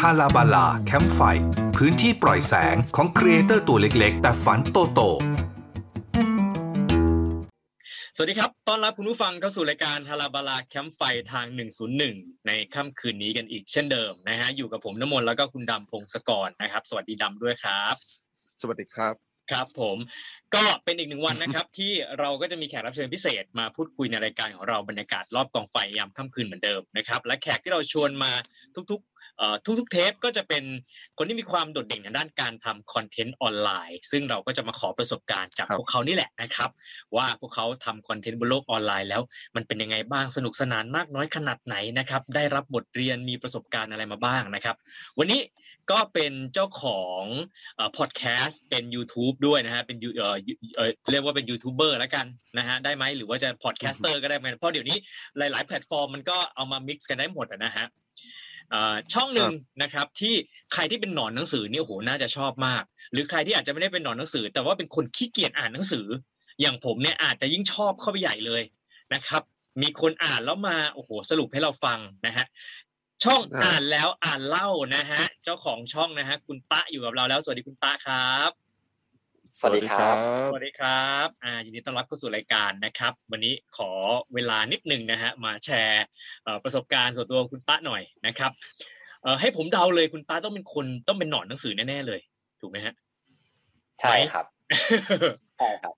ฮาลาบาลาแคมป์ไฟพื้นที่ปล่อยแสงของครีเอเตอร์ตัวเล็กๆแต่ฝันโตสวัสดีครับต้อนรับคุณผู้ฟังเข้าสู่รายการฮาลาบาลาแคมป์ไฟทาง101ในค่ำคืนนี้กันอีกเช่นเดิมนะฮะอยู่กับผมน้ำมนต์แล้วก็คุณดำพงศกรนะครับสวัสดีดำด้วยครับสวัสดีครับครับผมก็เป็นอีกหนึ่งวันนะครับ ที่เราก็จะมีแขกรับเชิญพิเศษมาพูดคุยในรายการของเราบรรยากาศรอบกองไฟยามค่ำคืนเหมือนเดิมนะครับและแขกที่เราชวนมาทุกเทปก็จะเป็นคนที่มีความโดดเด่นในด้านการทำคอนเทนต์ออนไลน์ซึ่งเราก็จะมาขอประสบการณ์จากพวกเขานี่แหละนะครับว่าพวกเขาทำคอนเทนต์บนโลกออนไลน์แล้วมันเป็นยังไงบ้างสนุกสนานมากน้อยขนาดไหนนะครับได้รับบทเรียนมีประสบการณ์อะไรมาบ้างนะครับวันนี้ก็เป็นเจ้าของพอดแคสต์เป็น YouTube ด้วยนะฮะเป็นเรียกว่าเป็นยูทูบเบอร์แล้วกันนะฮะได้ไหมหรือว่าจะพอดแคสเตอร์ก็ได้มั้ยเพราะเดี๋ยวนี้หลายๆแพลตฟอร์มมันก็เอามามิกซ์กันได้หมดนะฮะช่องนึงนะครับที่ใครที่เป็นหนอนหนังสือเนี่ยโอ้โหน่าจะชอบมากหรือใครที่อาจจะไม่ได้เป็นหนอนหนังสือแต่ว่าเป็นคนขี้เกียจอ่านหนังสืออย่างผมเนี่ยอาจจะยิ่งชอบเข้าไปใหญ่เลยนะครับมีคนอ่านแล้วมาโอ้โหสรุปให้เราฟังนะฮะช่องอ่านแล้วอ่านเล่านะฮะเจ้าของช่องนะฮะคุณตะอยู่กับเราแล้วสวัสดีคุณตะครับสวัสดีครับสวัสดีครับยินดีต้อนรับเข้าสู่รายการนะครับวันนี้ขอเวลานิดนึงนะฮะมาแชร์ประสบการณ์ส่วนตัวคุณตะหน่อยนะครับให้ผมเดาเลยคุณตะต้องเป็นหนอนหนังสือแน่ๆเลยถูกมั้ยฮะใช่ครับใช่ครับ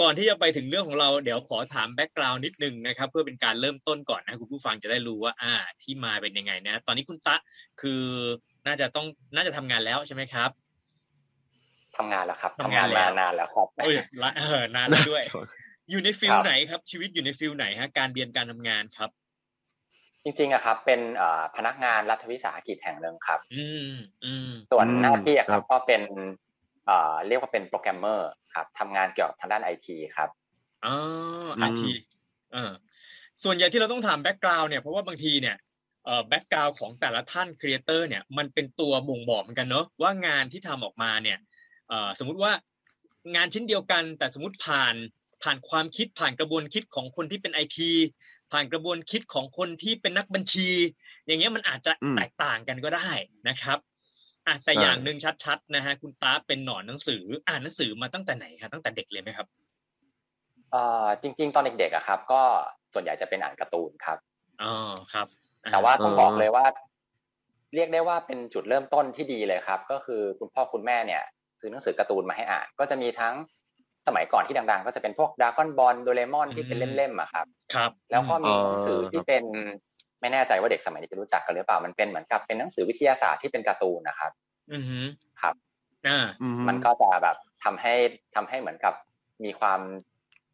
ก่อนที่จะไปถึงเรื่องของเราเดี๋ยวขอถามแบ็คกราวด์นิดนึงนะครับเพื่อเป็นการเริ่มต้นก่อนนะคุณผู้ฟังจะได้รู้ว่าที่มาเป็นยังไงนะตอนนี้คุณตะคือน่าจะทำงานแล้วใช่มั้ยครับทำงานแล้วครับทำงานมานานแล้วครับนานแล้วด้วยอยู่ในฟิลไหนครับชีวิตอยู่ในฟิลไหนฮะการเรียนการทำงานครับจริงๆอะครับเป็นพนักงานรัฐวิสาหกิจแห่งหนึ่งครับส่วนหน้าที่ครับก็เป็นเรียกว่าเป็นโปรแกรมเมอร์ครับทำงานเกี่ยวกับทางด้าน IT ครับIT ส่วนใหญ่ที่เราต้องถามแบ็คกราวด์เนี่ยเพราะว่าบางทีเนี่ยแบ็คกราวด์ของแต่ละท่านครีเอเตอร์เนี่ยมันเป็นตัวบ่งบอกเหมือนกันเนาะว่างานที่ทำออกมาเนี่ยสมมุติว่างานชิ้นเดียวกันแต่สมมุติผ่านความคิดผ่านกระบวนคิดของคนที่เป็น IT ผ่านกระบวนคิดของคนที่เป็นนักบัญชีอย่างเงี้ยมันอาจจะแตกต่างกันก็ได้นะครับแต่อย่างนึงชัดๆนะฮะคุณตาเป็นหนอนหนังสืออ่านหนังสือมาตั้งแต่ไหนครับตั้งแต่เด็กเลยมั้ยครับจริงๆตอนเด็กๆอ่ะครับก็ส่วนใหญ่จะเป็นอ่านการ์ตูนครับอ๋อครับแต่ว่าต้องบอกเลยว่าเรียกได้ว่าเป็นจุดเริ่มต้นที่ดีเลยครับก็คือคุณพ่อคุณแม่เนี่ยซื้อหนังสือการ์ตูนมาให้อ่านก็จะมีทั้งสมัยก่อนที่ดังๆก็จะเป็นพวก Dragon Ball Doraemon ที่เป็นเล่มๆอ่ะครับครับแล้วก็มีหนังสือที่เป็นไม่แน่ใจว่าเด็กสมัยนี้จะรู้จักกันหรือเปล่ามันเป็นเหมือนกับเป็นหนังสือวิทยาศาสตร์ที่เป็นการ์ตูนนะครับอือฮึครับมันก็จะแบบทำให้เหมือนกับมีความ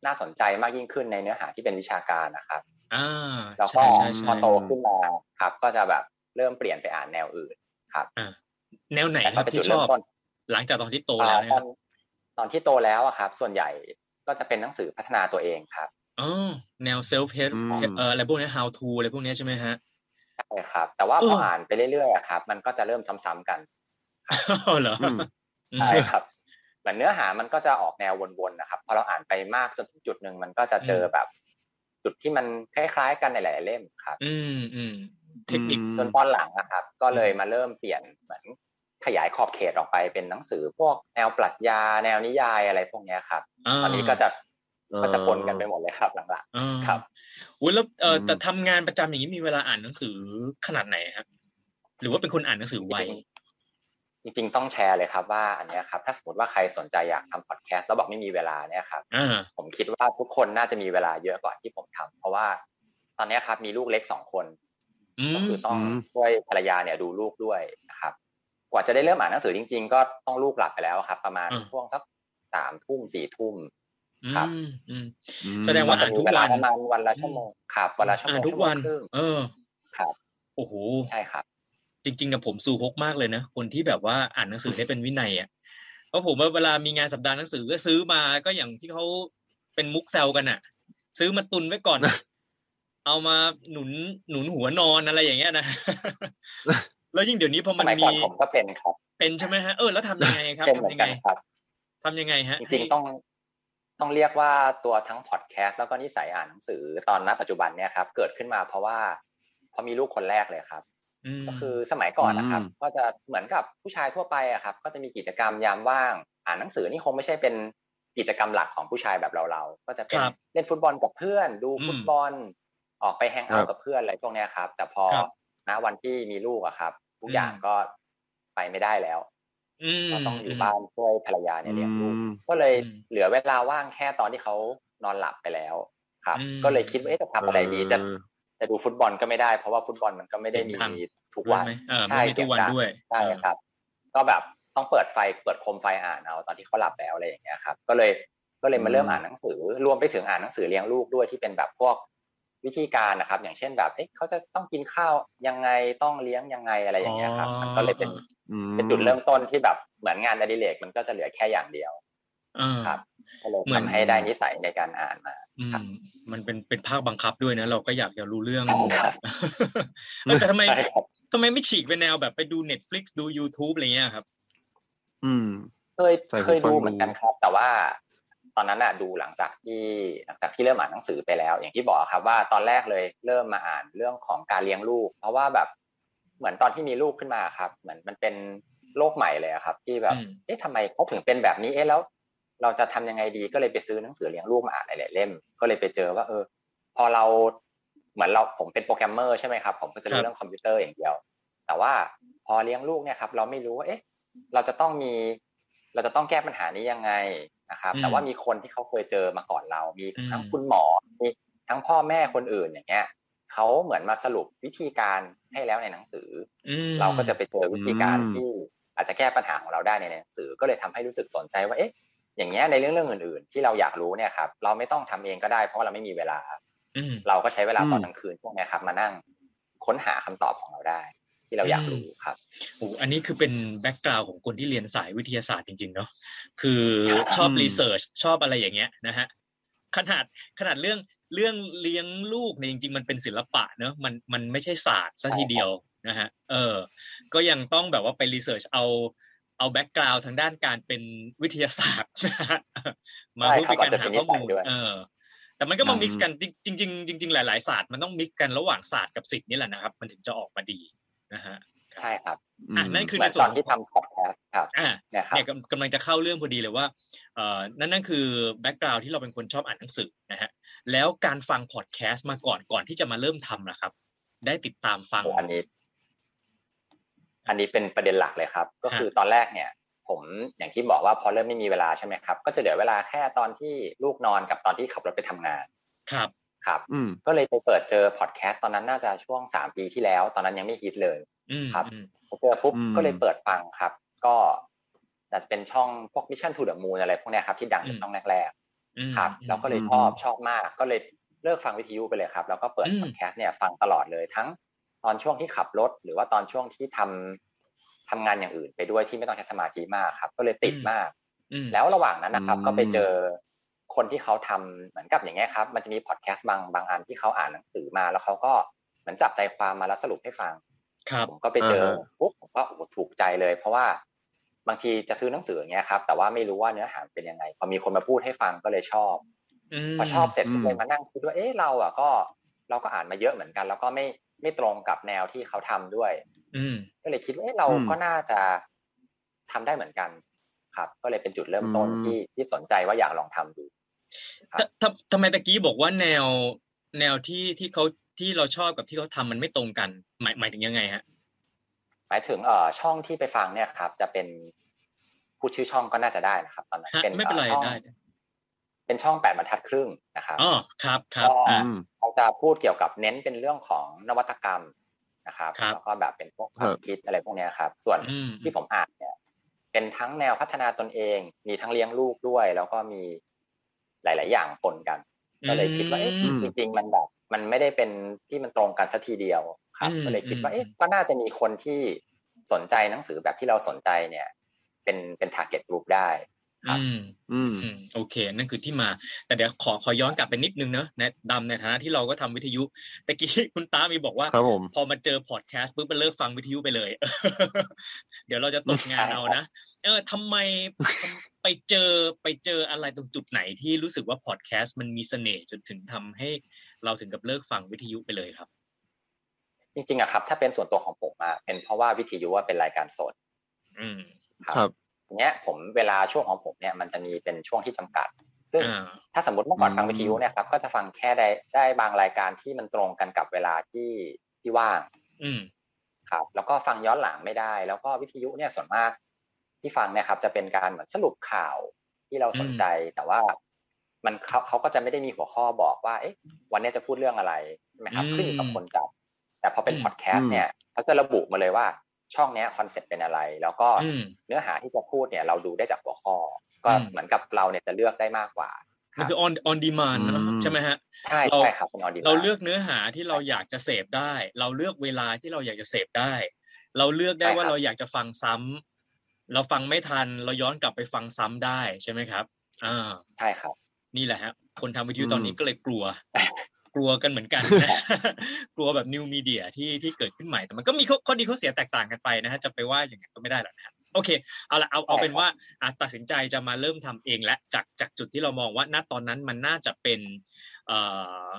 น่าสนใจมากยิ่งขึ้นในเนื้อหาที่เป็นวิชาการนะครับแล้วก็พอโตขึ้นมาครับก็จะแบบเริ่มเปลี่ยนไปอ่านแนวอื่นครับแนวไหนครับที่ชอบหลังจากตอนที่โตแล้วเนี่ยตอนที่โตแล้วอะครับส่วนใหญ่ก็จะเป็นหนังสือพัฒนาตัวเองครับแนว self help อะไรพวกนี้ how to อะไรพวกนี้ใช่มั้ยฮะใช่ครับแต่ว่าพออ่านไปเรื่อยๆอะครับมันก็จะเริ่มซ้ำๆกันเหรอใช่ครับแต่เนื้อหามันก็จะออกแนววนๆนะครับพอเราอ่านไปมากจนถึงจุดนึงมันก็จะเจอแบบจุดที่มันคล้ายๆกันในหลายๆเล่มครับเทคนิคจนตอนหลังอะครับก็เลยมาเริ่มเปลี่ยนเหมือนขยายขอบเขตออกไปเป็นหนังสือพวกแนวปรัชญาแนวนิยายอะไรพวกนี้ครับตอนนี้ก็จะปนกันไปหมดเลยครับหลังๆครับอุ้ยแล้วแต่ทำงานประจำอย่างนี้มีเวลาอ่านหนังสือขนาดไหนครับหรือว่าเป็นคนอ่านหนังสือไวจริงๆต้องแชร์เลยครับว่าอันนี้ครับถ้าสมมติว่าใครสนใจอยากทำพอดแคสต์แล้วบอกไม่มีเวลาเนี่ยครับผมคิดว่าทุกคนน่าจะมีเวลาเยอะกว่าที่ผมทำเพราะว่าตอนนี้ครับมีลูกเล็ก2คนก็คือต้องช่วยภรรยาเนี่ยดูลูกด้วยนะครับกว่าจะได้เริ่มอ่านหนังสือจริงๆก็ต้องลูกหลับไปแล้วครับประมาณช่วงสัก 3:00 น 4:00 นครับแสดงว่าอ่านทุกวันประมาณวันละชั่วโมงครับวันละชั่วโมงทุกวันครับโอ้โหใช่ครับจริงๆกับผมสู้พกมากเลยนะคนที่แบบว่าอ่านหนังสือได้เป็นวินัยอ่ะเพราะผมเวลามีงานสัปดาห์หนังสือก็ซื้อมาก็อย่างที่เค้าเป็นมุกแซวกันน่ะซื้อมาตุนไว้ก่อนเอามาหนุนหัวนอนอะไรอย่างเงี้ยนะแล้วยิ่งเดี๋ยวนี้พอมันมีผมก็เป็นครับเป็นใช่มั้ยฮะแล้วทำยังไงครับทำยังไงฮะจริงๆต้อง ต้องเรียกว่าตัวทั้งพอดแคสต์แล้วก็นิสัยอ่านหนังสือตอนณปัจจุบันเนี่ยครับเกิดขึ้นมาเพราะว่าพอมีลูกคนแรกเลยครับก็คือสมัยก่อนนะครับก็จะเหมือนกับผู้ชายทั่วไปอะครับก็จะมีกิจกรรมยามว่างอ่านหนังสือนี่คงไม่ใช่เป็นกิจกรรมหลักของผู้ชายแบบเราๆก็จะเป็นเล่นฟุตบอลกับเพื่อนดูฟุตบอลออกไปแฮงเอาท์กับเพื่อนอะไรพวกนี้ครับแต่พอณวันที่มีลูกอะครับทุกอย่างก็ไปไม่ได้แล้วก็ต้องอยู่บ้านช่วยภรรยาเนี่ยเลี้ยงลูกก็เลยเหลือเวลาว่างแค่ตอนที่เขานอนหลับไปแล้วครับก็เลยคิดว่าจะทำอะไรดีจะดูฟุตบอลก็ไม่ได้เพราะว่าฟุตบอลมันก็ไม่ได้มีทุกวันใช่ทุกวันด้วยใช่ครับก็แบบต้องเปิดโคมไฟอ่านเอาตอนที่เขาหลับแล้วอะไรอย่างเงี้ยครับก็เลยมาเริ่มอ่านหนังสือรวมไปถึงอ่านหนังสือเลี้ยงลูกด้วยที่เป็นแบบพวกวิธีการนะครับอย่างเช่นแบบเขาจะต้องกินข้าวยังไงต้องเลี้ยงยังไงอะไรอย่างเงี้ยครับมันก็เลยเป็นจุดเริ่มต้นที่แบบเหมือนงานอดิเรกมันก็จะเหลือแค่อย่างเดียวครับก็เลยทำให้ได้นิสัยในการอ่านมามันเป็นภาคบังคับด้วยนะเราก็อยากจะรู้เรื่องแต่ทำไมไม่ฉีกไปแนวแบบไปดู Netflix ดู YouTube อะไรเงี้ยครับเคยดูเหมือนกันครับแต่ว่าตอนนั้นน่ะดูหลังจากที่เริ่มอ่านหนังสือไปแล้วอย่างที่บอกครับว่าตอนแรกเลยเริ่มมาอ่านเรื่องของการเลี้ยงลูกเพราะว่าแบบเหมือนตอนที่มีลูกขึ้นมาครับเหมือนมันเป็นโลกใหม่เลยครับที่แบบเอ๊ะทำไมเขาถึงเป็นแบบนี้เอ๊ะแล้วเราจะทำยังไงดีก็เลยไปซื้อหนังสือเลี้ยงลูกมาอ่านหลายๆเล่มก็เลยไปเจอว่าพอเราเหมือนผมเป็นโปรแกรมเมอร์ใช่ไหมครับผมก็จะรู้เรื่องคอมพิวเตอร์อย่างเดียวแต่ว่าพอเลี้ยงลูกเนี่ยครับเราไม่รู้ว่าเอ๊ะเราจะต้องแก้ปัญหานี้ยังไงนะครับแต่ว่ามีคนที่เขาเคยเจอมาก่อนเรามีทั้งคุณหมอมีทั้งพ่อแม่คนอื่นอย่างเงี้ยเขาเหมือนมาสรุปวิธีการให้แล้วในหนังสือเราก็จะไปเจอวิธีการที่อาจจะแก้ปัญหาของเราได้ในหนังสือก็เลยทำให้รู้สึกสนใจว่าเอ๊ะอย่างเงี้ยในเรื่องอื่นๆที่เราอยากรู้เนี่ยครับเราไม่ต้องทำเองก็ได้เพราะเราไม่มีเวลาเราก็ใช้เวลาตอนกลางคืนพวกนี้ครับมานั่งค้นหาคำตอบของเราได้ที่เราอยากรู้ครับโอ้อันนี้คือเป็นแบ็คกราวด์ของคนที่เรียนสายวิทยาศาสตร์จริงๆเนาะคือชอบรีเสิร์ชชอบอะไรอย่างเงี้ยนะฮะขนาดเรื่องเลี้ยงลูกเนี่ยจริงๆมันเป็นศิลปะเนาะมันไม่ใช่ศาสตร์ซะทีเดียวนะฮะก็ยังต้องแบบว่าไปรีเสิร์ชเอาแบ็คกราวด์ทางด้านการเป็นวิทยาศาสตร์มาพูดคุยกันหาข้อมูลแต่มันก็มามิกซ์กันจริงๆหลายๆศาสตร์มันต้องมิกซ์กันระหว่างศาสตร์กับศิลป์นี่แหละนะครับมันถึงจะออกมาดีนะฮะใช่ครับนั่นคือในส่วนที่ทำพอดแคสต์ครับเนี่ยกำลังจะเข้าเรื่องพอดีเลยว่านั่นคือแบ็คกราวด์ที่เราเป็นคนชอบอ่านหนังสือนะฮะแล้วการฟังพอดแคสต์มาก่อนที่จะมาเริ่มทำนะครับได้ติดตามฟังอันนี้เป็นประเด็นหลักเลยครับก็คือตอนแรกเนี่ยผมอย่างที่บอกว่าพอเริ่มไม่มีเวลาใช่ไหมครับก็จะเหลือเวลาแค่ตอนที่ลูกนอนกับตอนที่ขับรถไปทำงานครับก็เลยไปเปิดเจอพอดแคสต์ตอนนั้นน่าจะช่วง3ปีที่แล้วตอนนั้นยังไม่ฮิตเลยครับพอเจอปุ๊บก็เลยเปิดฟังครับก็จะเป็นช่องพวก Mission to the Moon อะไรพวกนี้ครับที่ดังในช่องแรกๆครับเราก็เลยชอบมากก็เลยเลิกฟังวิทยุไปเลยครับแล้วก็เปิดพอดแคสต์เนี่ยฟังตลอดเลยทั้งตอนช่วงที่ขับรถหรือว่าตอนช่วงที่ทำงานอย่างอื่นไปด้วยที่ไม่ต้องใช้สมาธิมากครับก็เลยติดมากแล้วระหว่างนั้นนะครับก็ไปเจอคนที่เขาทำเหมือนกับอย่างเงี้ยครับมันจะมีพอดแคสต์บางอันที่เขาอ่านหนังสือมาแล้วเขาก็เหมือนจับใจความมาแล้วสรุปให้ฟังผมก็ไปเจอปุ๊บผมก็ถูกใจเลยเพราะว่าบางทีจะซื้อหนังสืออย่างเงี้ยครับแต่ว่าไม่รู้ว่าเนื้อหาเป็นยังไงพอมีคนมาพูดให้ฟังก็เลยชอบพอชอบเสร็จก็เลยมานั่งคิดว่าเอ๊ะเราก็อ่านมาเยอะเหมือนกันแล้วก็ไม่ตรงกับแนวที่เขาทำด้วยก็เลยคิดว่าเราก็น่าจะทำได้เหมือนกันครับก็เลยเป็นจุดเริ่มต้นที่สนใจว่าอยากลองทำดูทำไมตะกี้บอกว่าแนวที่เราชอบกับที่เขาทำมันไม่ตรงกันหมายถึงยังไงฮะหมายถึงช่องที่ไปฟังเนี่ยครับจะเป็นพูดชื่อช่องก็น่าจะได้นะครับตอนนั้นเป็นช่องเป็นช่อง8บรรทัดครึ่งนะครับอ๋อครับก็เขาจะพูดเกี่ยวกับเน้นเป็นเรื่องของนวัตกรรมนะครับแล้วก็แบบเป็นพวกความคิดอะไรพวกนี้ครับส่วนที่ผมอ่านเนี่ยเป็นทั้งแนวพัฒนาตนเองมีทั้งเลี้ยงลูกด้วยแล้วก็มีหลายๆอย่างปนกันก็เลยคิดว่าจริงๆมันแบบมันไม่ได้เป็นที่มันตรงกันสักทีเดียวครับก็เลยคิดว่าก็น่าจะมีคนที่สนใจหนังสือแบบที่เราสนใจเนี่ยเป็นทาร์เก็ตกลุ่มได้ ครับโอเคนั่นคือที่มาแต่เดี๋ยวขอย้อนกลับไปนิดนึงเนอะนะดำในฐานะที่เราก็ทำวิทยุตะกี้คุณต้ามีบอกว่าพอมาเจอพอดแคสต์ปุ๊บมันเลิกฟังวิทยุไปเลย เดี๋ยวเราจะตกงานเอานะทำไม ไปเจออะไรตรงจุดไหนที่รู้สึกว่าพอดแคสต์มันมีเสน่ห์จนถึงทำให้เราถึงกับเลิกฟังวิทยุไปเลยครับจริงๆอะครับถ้าเป็นส่วนตัวของผมอะเป็นเพราะว่าวิทยุว่าเป็นรายการสดครับเนี้ยผมเวลาช่วงของผมเนี่ยมันจะมีเป็นช่วงที่จำกัดซึ่งถ้าสมมติเมื่อก่อนฟังวิทยุเนี่ยครับก็จะฟังแค่ได้บางรายการที่มันตรงกันกับเวลาที่ว่างครับแล้วก็ฟังย้อนหลังไม่ได้แล้วก็วิทยุเนี่ยส่วนมากที่ฟังเนี่ยครับจะเป็นการเหมือนสรุปข่าวที่เราสนใจแต่ว่ามันเขาก็จะไม่ได้มีหัวข้อบอกว่าเอ๊ะวันนี้จะพูดเรื่องอะไรใช่ไหมครับขึ้นอยู่กับคนจัดแต่พอเป็นพอดแคสต์เนี่ยเขาจะระบุมาเลยว่าช่องเนี้ยคอนเซ็ปต์เป็นอะไรแล้วก็เนื้อหาที่จะพูดเนี่ยเราดูได้จากหัวข้อก็เหมือนกับเราเนี่ยจะเลือกได้มากกว่ามันคือ on demand นะใช่ไหมฮะใช่ครับเป็น on demand เราเลือกเนื้อหาที่เราอยากจะเสพได้เราเลือกเวลาที่เราอยากจะเสพได้เราเลือกได้ว่าเราอยากจะฟังซ้ำเราฟังไม่ทันเราย้อนกลับไปฟังซ้ำได้ใช่ไหมครับใช่ครับนี่แหละฮะคนทำวิทยุตอนนี้ก็เลยกลัวกันเหมือนกันนะกลัวแบบนิวมีเดียที่เกิดขึ้นใหม่แต่มันก็มีข้อดีข้อเสียแตกต่างกันไปนะฮะจะไปว่าอย่างนั้นก็ไม่ได้หรอกนะโอเคเอาละเอาเป็นว่าตัดสินใจจะมาเริ่มทำเองและจากจุดที่เรามองว่าณตอนนั้นมันน่าจะเป็น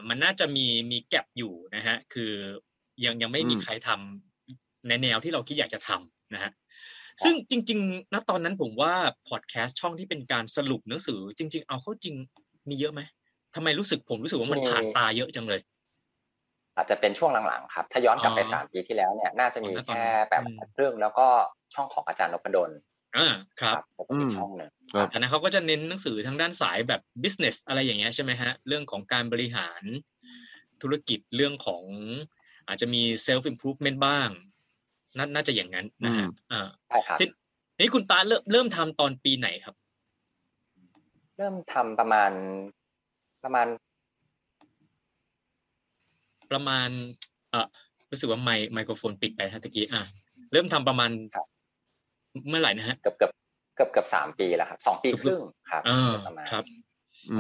มันน่าจะมีแก็ปอยู่นะฮะคือยังไม่มีใครทำในแนวที่เราคิดอยากจะทำนะฮะซึ่งจริงๆณตอนนั้นผมว่าพอดแคสต์ช่องที่เป็นการสรุปหนังสือจริงๆเอาเข้าจริงมีเยอะไหมทำไมผมรู้สึกว่ามันผ่านตาเยอะจังเลยอาจจะเป็นช่วงหลังๆครับถ้าย้อนกลับไป3ปีที่แล้วเนี่ยน่าจะมีแค่แบบเรื่องแล้วก็ช่องของอาจารย์นพดลครับอีกช่องนึงอันนั้นเขาก็จะเน้นหนังสือทางด้านสายแบบ business อะไรอย่างเงี้ยใช่ไหมฮะเรื่องของการบริหารธุรกิจเรื่องของอาจจะมี self improvement บ้างน่าจะอย่างนั้นนะฮะใช่ครับนี่คุณตาเริ่มทำตอนปีไหนครับเริ่มทำประมาณรู้สึกว่าไมโครโฟนปิดไปฮะตะกี้เริ่มทำประมาณเมื่อไหร่นะฮะเกือบ3ปีแล้วครับ2ปีครึ่งครับประมาณครับ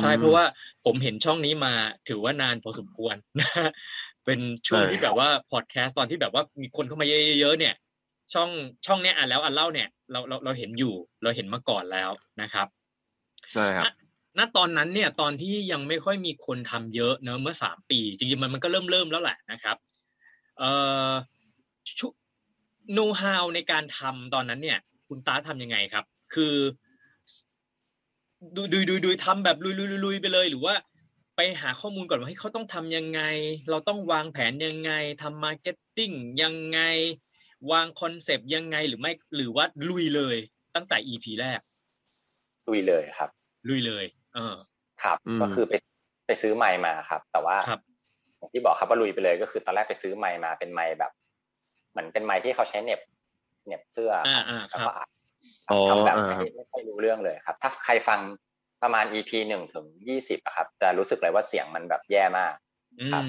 ใช่เพราะว่าผมเห็นช่องนี้มาถือว่านานพอสมควรเป็นช่วงที่แบบว่าพอดแคสต์ตอนที่แบบว่ามีคนเข้ามาเยอะๆเนี่ยช่องเนี้ยเล่าเนี่ยเราเห็นอยู่เราเห็นมาก่อนแล้วนะครับใช่ครับณตอนนั้นเนี่ยตอนที่ยังไม่ค่อยมีคนทำเยอะเนอะเมื่อ3ปีจริงๆมันก็เริ่มแล้วแหละนะครับโน้ตฮาวในการทำตอนนั้นเนี่ยคุณตาทำยังไงครับคือดูทำแบบลุยไปเลยหรือว่าไปหาข้อมูลก่อนว่าให้เขาต้องทำยังไงเราต้องวางแผนยังไงทำมาร์เก็ตติ้งยังไงวางคอนเซปต์ยังไงหรือไม่หรือว่าลุยเลยตั้งแต่ EP แรกลุยเลยครับลุยเลยครับก็คือไปซื้อไมค์มาครับแต่ว่าที่บอกครับว่าลุยไปเลยก็คือตอนแรกไปซื้อไมค์มาเป็นไมค์แบบเหมือนเป็นไมค์ที่เขาใช้เหน็บเสื้อครับทำแบบไม่ค่อยรู้เรื่องเลยครับถ้าใครฟังประมาณ EP 1ถึง20อะครับจะรู้สึกเลยว่าเสียงมันแบบแย่มากครับ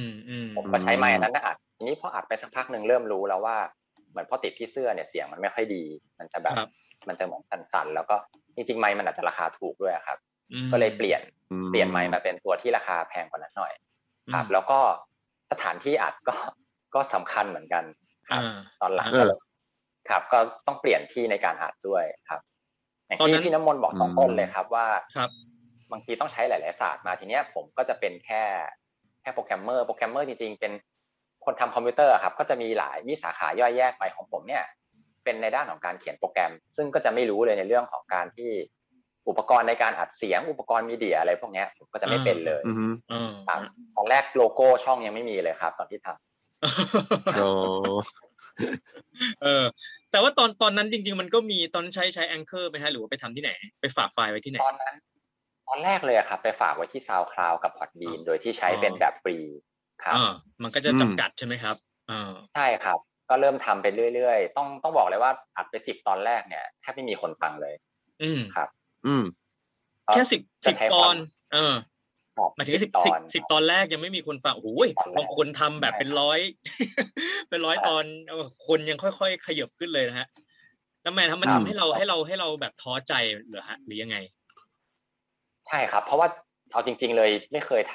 ผมก็ใช้ไมค์นั้นอัดทีนี้พออัดไปสักพักนึงเริ่มรู้แล้วว่าเหมือนพอติดที่เสื้อเนี่ยเสียงมันไม่ค่อยดีมันจะแบบมันจะเหมือนสั่นๆแล้วก็จริงๆไมค์มันอาจจะราคาถูกด้วยครับก็เลยเปลี่ยนไมค์มาเป็นตัวที่ราคาแพงกว่านั้นหน่อยครับแล้วก็สถานที่อัดก็สำคัญเหมือนกันครับตอนหลังครับก็ต้องเปลี่ยนที่ในการอัดด้วยครับอย่างที่พี่น้ำมนต์บอกตอนต้นเลยครับว่าบางทีต้องใช้หลายๆศาสตร์มาทีเนี้ยผมก็จะเป็นแค่โปรแกรมเมอร์จริงๆเป็นคนทำคอมพิวเตอร์ครับก็จะมีหลายมีสาขาย่อยแยกไปของผมเนี่ยเป็นในด้านของการเขียนโปรแกรมซึ่งก็จะไม่รู้เลยในเรื่องของการที่อุปกรณ์ในการอัดเสียงอุปกรณ์มีเดียอะไรพวกนี้ผมก็จะไม่เป็นเลยตอนแรกโลโก้ช่องยังไม่มีเลยครับตอนที่ทำแต่ว่าตอนนั้นจริงๆมันก็มีตอนใช้ Anchor ไปฮะหรือว่าไปทำที่ไหนไปฝากไฟล์ไว้ที่ไหนตอนแรกเลยครับไปฝากไว้ที่ SoundCloud กับ Podbean โดยที่ใช้เป็นแบบฟรีครับมันก็จะจำกัดใช่ไหมครับใช่ครับก็เริ่มทำไปเรื่อยๆต้องบอกเลยว่าอัดไป10ตอนแรกเนี่ยแทบไม่มีคนฟังเลยครับแค่สิบตอนมาถึงสิบตอนแรกยังไม่มีคนฟังโอ้ยบางคนทำแบบเป็นร้อยตอนคนยังค่อยๆขยับขึ้นเลยนะฮะแล้วมันทำให้เราแบบท้อใจเหรอฮะหรือยังไง ใช่ครับเพราะว่าเอาจริงๆเลยไม่เคยท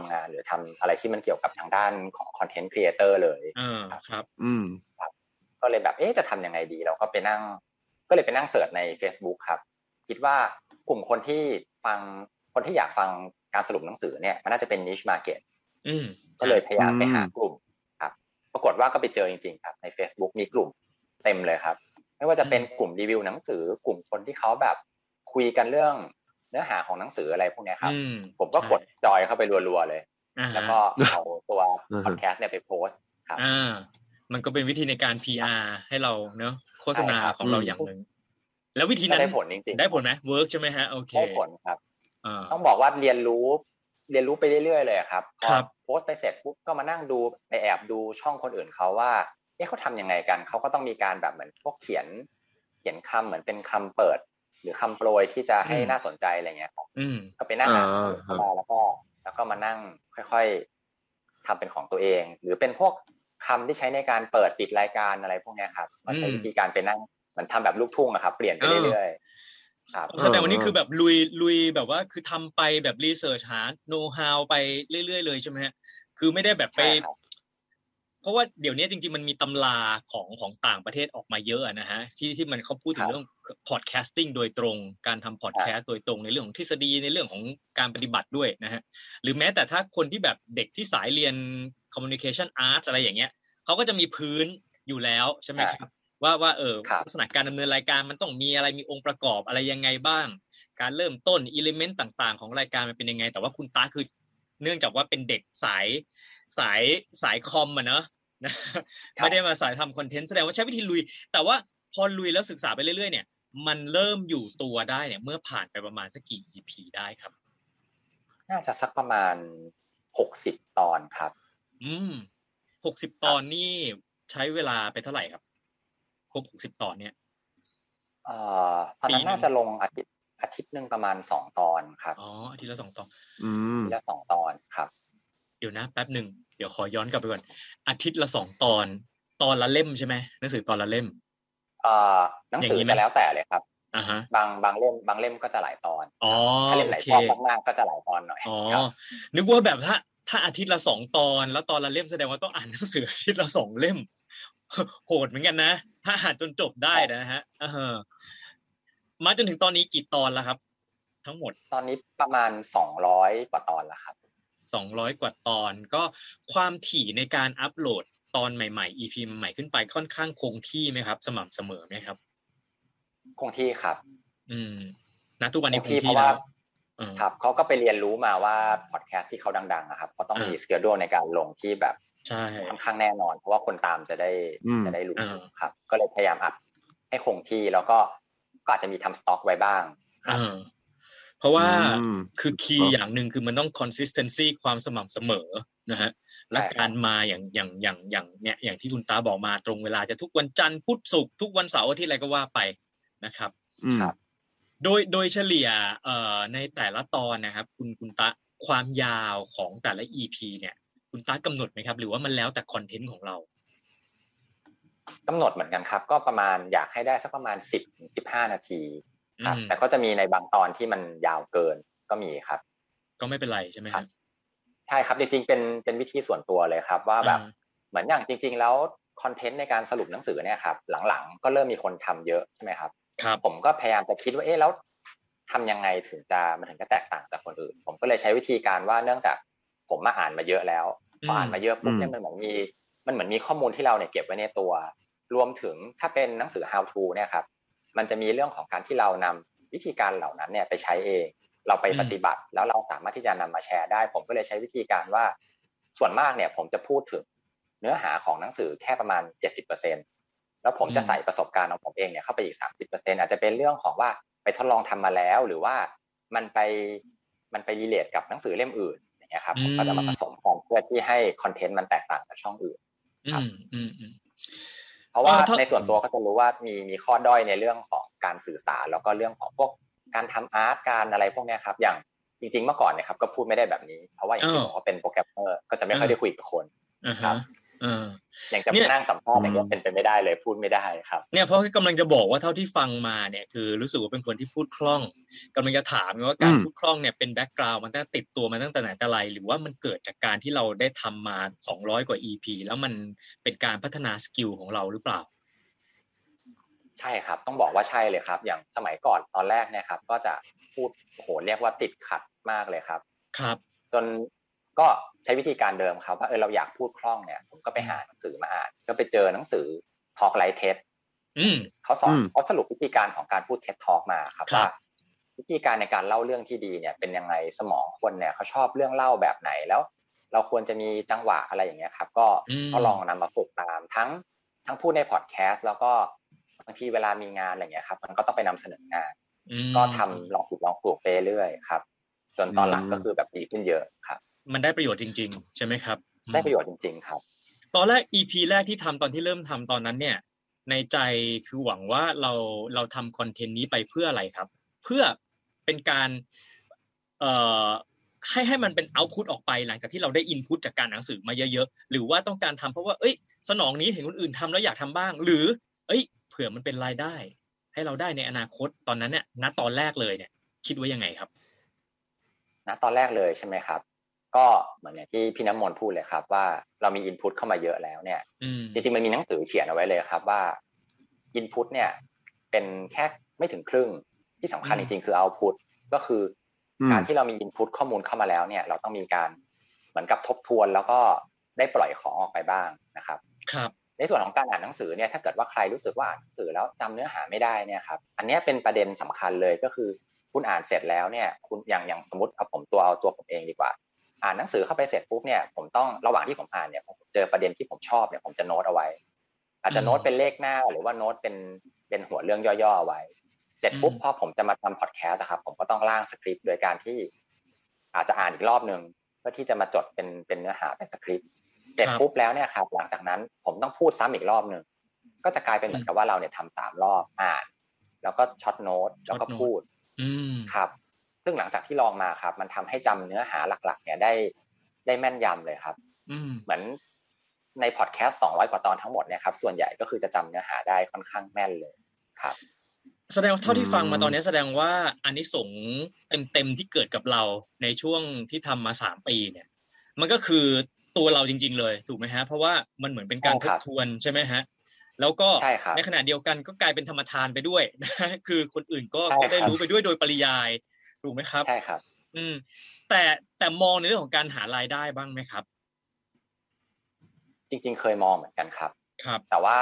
ำงานหรือทำอะไรที่มันเกี่ยวกับทางด้านของคอนเทนต์ครีเอเตอร์เลยครับก็เลยแบบจะทำยังไงดีเราก็ไปนั่งก็เลยไปนั่งเสิร์ชใน Facebook ครับคิดว่ากลุ่มคนที่ฟังคนที่อยากฟังการสรุปหนังสือเนี่ยมันน่าจะเป็น niche market ก็เลยพยายามไปหากลุ่มครับปรากฏว่าก็ไปเจอจริงๆครับใน Facebook มีกลุ่มเต็มเลยครับไม่ว่าจะเป็นกลุ่มรีวิวหนังสือกลุ่มคนที่เขาแบบคุยกันเรื่องเนื้อหาของหนังสืออะไรพวกนี้ครับผมก็กดจอยเข้าไปรัวๆเลยแล้วก็เอาตัวพอดแคสต์เนี่ยไปโพสต์ครับมันก็เป็นวิธีในการ PR ให้เราเนาะโฆษณาของเราอย่างนึงแล้ววิธีนั้นได้ผลจริงๆได้ผลมั้ยเวิร์คใช่มั้ยฮะโอเคได้ผลครับต้องบอกว่าเรียนรู้ไปเรื่อยๆเลยครับพอโพสต์ไปเสร็จปุ๊บก็มานั่งดูไปแอบดูช่องคนอื่นเขาว่าเค้าทำยังไงกันเค้าก็ต้องมีการแบบเหมือนพวกเขียนคำเหมือนเป็นคำเปิดหรือคำโปรยที่จะให้น่าสนใจอะไรเงี้ยครับก็ไปนั่งอ่านแล้วก็มานั่งค่อยๆทำเป็นของตัวเองหรือเป็นพวกคำที่ใช้ในการเปิดปิดรายการอะไรพวกเนี้ยครับก็ใช้วิธีการไปนั่งเหมือนทำแบบลูกทุ่งอะครับเปลี่ยนไปเรื่อยๆครับแสดงว่านี่คือแบบลุยแบบว่าคือทำไปแบบรีเสิร์ชหาโนว์ฮาวไปเรื่อยๆเลยใช่มั้ยฮะคือไม่ได้แบบไปเพราะว่าเดี๋ยวนี้จริงๆมันมีตำราของต่างประเทศออกมาเยอะนะฮะที่มันเขาพูดถึงเรื่องพอดแคสติ้งโดยตรงการทำพอดแคสต์โดยตรงในเรื่องของทฤษฎีในเรื่องของการปฏิบัติด้วยนะฮะหรือแม้แต่ถ้าคนที่แบบเด็กที่สายเรียน communication arts อะไรอย่างเงี้ยเขาก็จะมีพื้นอยู่แล้วใช่ไหมครับว่าลักษณะการดำเนินรายการมันต้องมีอะไรมีองค์ประกอบอะไรยังไงบ้างการเริ่มต้น element ต่างๆของรายการมันเป็นยังไงแต่ว่าคุณตาคือเนื่องจากว่าเป็นเด็กสายคอมอะเนาะไม่ได้มาสายทำคอนเทนต์แสดงว่าใช้วิธีลุยแต่ว่าพอลุยแล้วศึกษาไปเรื่อยๆเนี่ยมันเริ่มอยู่ตัวได้เนี่ยเมื่อผ่านไปประมาณสักกี่ EP ได้ครับน่าจะสักประมาณ60ตอนครับ60ตอนนี่ใช้เวลาไปเท่าไหร่ครับครบ60ตอนเนี่ยตอนนั้นน่าจะลงอาทิตย์นึงประมาณ2ตอนครับอ๋ออาทิตย์ละ2ตอนอาทิตย์ละ2ตอนครับเดี๋ยวนะแป๊บนึงเดี๋ยวขอย้อนกลับไปก่อนอาทิตย์ละ2ตอนตอนละเล่มใช่มั้ยหนังสือตอนละเล่มหนังสือจะแล้วแต่เลยครับอ่าฮะบางเล่มก็จะหลายตอนถ้าเล่มไหนพอมากๆก็จะหลายตอนหน่อยครับนึกว่าแบบถ้าอาทิตย์ละ2ตอนแล้วตอนละเล่มแสดงว่าต้องอ่านหนังสืออาทิตย์ละ2เล่มโหดเหมือนกันนะถ้าอ่านจนจบได้นะฮะมาจนถึงตอนนี้กี่ตอนแล้วครับทั้งหมดตอนนี้ประมาณ200กว่าตอนแล้วครับ200กว่าตอนก็ความถี่ในการอัปโหลดตอนใหม่ๆ EP ใหม่ๆขึ้นไปค่อนข้างคงที่มั้ยครับสม่ำเสมอมั้ยครับคงที่ครับณทุกวันนี้คงที่แล้วครับเค้าก็ไปเรียนรู้มาว่าพอดแคสต์ที่เค้าดังๆอ่ะครับเค้าต้องมีสเกดูลในการลงที่แบบใช่ค่อนข้างแน่นอนเพราะว่าคนตามจะได้รู้ครับก็เลยพยายามอัดให้คงที่แล้วก็อาจจะมีทำสต็อกไว้บ้างครับเพราะว่าคือคีย์อย่างนึงคือมันต้อง consistency ความสม่ำเสมอนะฮะและการมาอย่างเนี่ยอย่างที่คุณตาบอกมาตรงเวลาจะทุกวันจันทร์พุธศุกร์ทุกวันเสาร์อาทิตย์อะไรก็ว่าไปนะครับครับโดยเฉลี่ยในแต่ละตอนนะครับคุณตาความยาวของแต่ละ EP เนี่ยคุณตากำหนดมั้ยครับหรือว่ามันแล้วแต่คอนเทนต์ของเรากำหนดเหมือนกันครับก็ประมาณอยากให้ได้สักประมาณ10ถึง15นาทีครับแต่ก็จะมีในบางตอนที่มันยาวเกินก็มีครับก็ไม่เป็นไรใช่มั้ยครับใช่ครับจริงๆเป็นวิธีส่วนตัวเลยครับว่าแบบเหมือนอย่างจริงๆแล้วคอนเทนต์ในการสรุปหนังสือเนี่ยครับหลังๆก็เริ่มมีคนทำเยอะใช่มั้ยครับครับผมก็พยายามจะคิดว่าแล้วทำยังไงมันถึงจะแตกต่างจากคนอื่นผมก็เลยใช้วิธีการว่าเนื่องจากผมมาอ่านมาเยอะแล้วพออ่านมาเยอะปุ๊บเนี่ยมันเหมือนมีข้อมูลที่เราเนี่ยเก็บไว้ในตัวรวมถึงถ้าเป็นหนังสือ How to เนี่ยครับมันจะมีเรื่องของการที่เรานำวิธีการเหล่านั้นเนี่ยไปใช้เองเราไปปฏิบัติแล้วเราสามารถที่จะนำมาแชร์ได้ผมก็เลยใช้วิธีการว่าส่วนมากเนี่ยผมจะพูดถึงเนื้อหาของหนังสือแค่ประมาณ 70% แล้วผมจะใส่ประสบการณ์ของผมเองเนี่ยเข้าไปอีก 30% อาจจะเป็นเรื่องของว่าไปทดลองทำมาแล้วหรือว่ามันไปรีเลทกับหนังสือเล่มอื่นอย่างเงี้ยครับก็จะมาผสมกันเพื่อที่ให้คอนเทนต์มันแตกต่างจากช่องอื่นครับเพราะว่าในส่วนตัวก็จะรู้ว่ามีข้อด้อยในเรื่องของการสื่อสารแล้วก็เรื่องของพวกการทำอาร์ตการอะไรพวกเนี้ยครับอย่างจริงๆเมื่อก่อนเนี่ยครับก็พูดไม่ได้แบบนี้เพราะว่าอย่างที่บอกว่าเป็นโปรแกรมเมอร์ก็จะไม่ค่อยได้คุยกับคนครับ อย่างจะนั่งสัมภาษณ์อะไรก็เป็นไปไม่ได้เลยพูดไม่ได้ครับเนี่ยเพราะกำลังจะบอกว่าเท่าที่ฟังมาเนี่ยคือรู้สึกว่าเป็นคนที่พูดคล่องกำลังจะถามว่าการพูดคล่องเนี่ยเป็นแบ็คกราวด์มันตั้งติดตัวมาตั้งแต่ไหนแต่ไรหรือว่ามันเกิดจากการที่เราได้ทำมา200กว่า EP แล้วมันเป็นการพัฒนาสกิลของเราหรือเปล่าใช่ครับต้องบอกว่าใช่เลยครับอย่างสมัยก่อนตอนแรกเนี่ยครับก็จะพูดโหเรียกว่าติดขัดมากเลยครับครับจนก็ใช้วิธีการเดิมครับว่าเราอยากพูดคล่องเนี่ยผมก็ไปหาหนังสือมาอ่านก็ไปเจอหนังสือ Talk Light TED เขาสอนเขาสรุปวิธีการของการพูด TED Talk มาครับว่าวิธีการในการเล่าเรื่องที่ดีเนี่ยเป็นยังไงสมองคนเนี่ยเขาชอบเรื่องเล่าแบบไหนแล้วเราควรจะมีจังหวะอะไรอย่างเงี้ยครับก็ลองนำมาฝึกตามทั้งพูดในพอดแคสต์แล้วก็บางทีเวลามีงานอะไรเงี้ยครับมันก็ต้องไปนำเสนองานก็ทำลองปลูกไปเรื่อยครับจนตอนหลังก็คือแบบดีขึ้นเยอะครับมันได้ประโยชน์จริงๆใช่ไหมครับได้ประโยชน์จริงๆครับตอนแรก EP แรกที่ทำตอนที่เริ่มทำตอนนั้นเนี่ยในใจคือหวังว่าเราทำคอนเทนต์นี้ไปเพื่ออะไรครับเพื่อเป็นการให้มันเป็นเอาท์พุตออกไปหลังจากที่เราได้อินพุตจากการหนังสือมาเยอะๆหรือว่าต้องการทำเพราะว่าเอ้ยสนองนี้เห็นคนอื่นทำแล้วอยากทำบ้างหรือเอ้ยเผื่อมันเป็นรายได้ให้เราได้ในอนาคตตอนนั้นเนี่ยณตอนแรกเลยเนี่ยคิดว่ายังไงครับณตอนแรกเลยใช่ไหมครับก็เหมือนอย่างที่พี่น้ำมนต์พูดเลยครับว่าเรามีอินพุตเข้ามาเยอะแล้วเนี่ยจริงๆมันมีหนังสือเขียนเอาไว้เลยครับว่าอินพุตเนี่ยเป็นแค่ไม่ถึงครึ่งที่สำคัญจริงๆคือเอาท์พุตก็คือการที่เรามีอินพุตข้อมูลเข้ามาแล้วเนี่ยเราต้องมีการเหมือนกับทบทวนแล้วก็ได้ปล่อยของออกไปบ้างนะครับครับในส่วนของการอ่านหนังสือเนี่ยถ้าเกิดว่าใครรู้สึกว่าอ่านหนังสือแล้วจำเนื้อหาไม่ได้เนี่ยครับอันนี้เป็นประเด็นสำคัญเลยก็คือคุณอ่านเสร็จแล้วเนี่ยคุณอย่างสมมติเอาตัวผมเองดีกว่าอ่านหนังสือเข้าไปเสร็จปุ๊บเนี่ยผมต้องระหว่างที่ผมอ่านเนี่ยผมเจอประเด็นที่ผมชอบเนี่ยผมจะโน้ตเอาไว้อาจจะโน้ตเป็นเลขหน้าหรือว่าโน้ตเป็นหัวเรื่องย่อๆเอาไว้เสร็จปุ๊บพอผมจะมาทำพอดแคสต์ครับผมก็ต้องร่างสคริปต์โดยการที่อาจจะอ่านอีกรอบนึงเพื่อที่จะมาจดเป็นเนื้อหาเป็นสคริปต์เสร็จปุ๊บแล้วเนี่ยครับหลังจากนั้นผมต้องพูดซ้ำอีกรอบนึงก็จะกลายเป็นเหมือนกับว่าเราเนี่ยทำ3รอบอ่านแล้วก็ช็อตโน้ตแล้วก็พูดครับซึ่งหลังจากที่ลองมาครับมันทำให้จำเนื้อหาหลักๆเนี่ยได้แม่นยำเลยครับเหมือนในพอดแคสต์200กว่าตอนทั้งหมดเนี่ยครับส่วนใหญ่ก็คือจะจำเนื้อหาได้ค่อนข้างแม่นเลยครับแสดงว่าเท่าที่ฟังมาตอนนี้แสดงว่าอานิสงส์เต็มๆที่เกิดกับเราในช่วงที่ทำมา3ปีเนี่ยมันก็คือตัวเราจริงๆเลยถูกไหมฮะเพราะว่ามันเหมือนเป็นการทบทวนใช่ไหมฮะแล้วก็ในขณะเดียวกันก็กลายเป็นธรรมทานไปด้วยนะคือคนอื่นก็ได้รู้ไปด้วยโดยปริยายถูกไหมครับใช่ครับแต่มองในเรื่องของการหารายได้บ้างไหมครับจริงๆเคยมองเหมือนกันครับครับแต่ว่า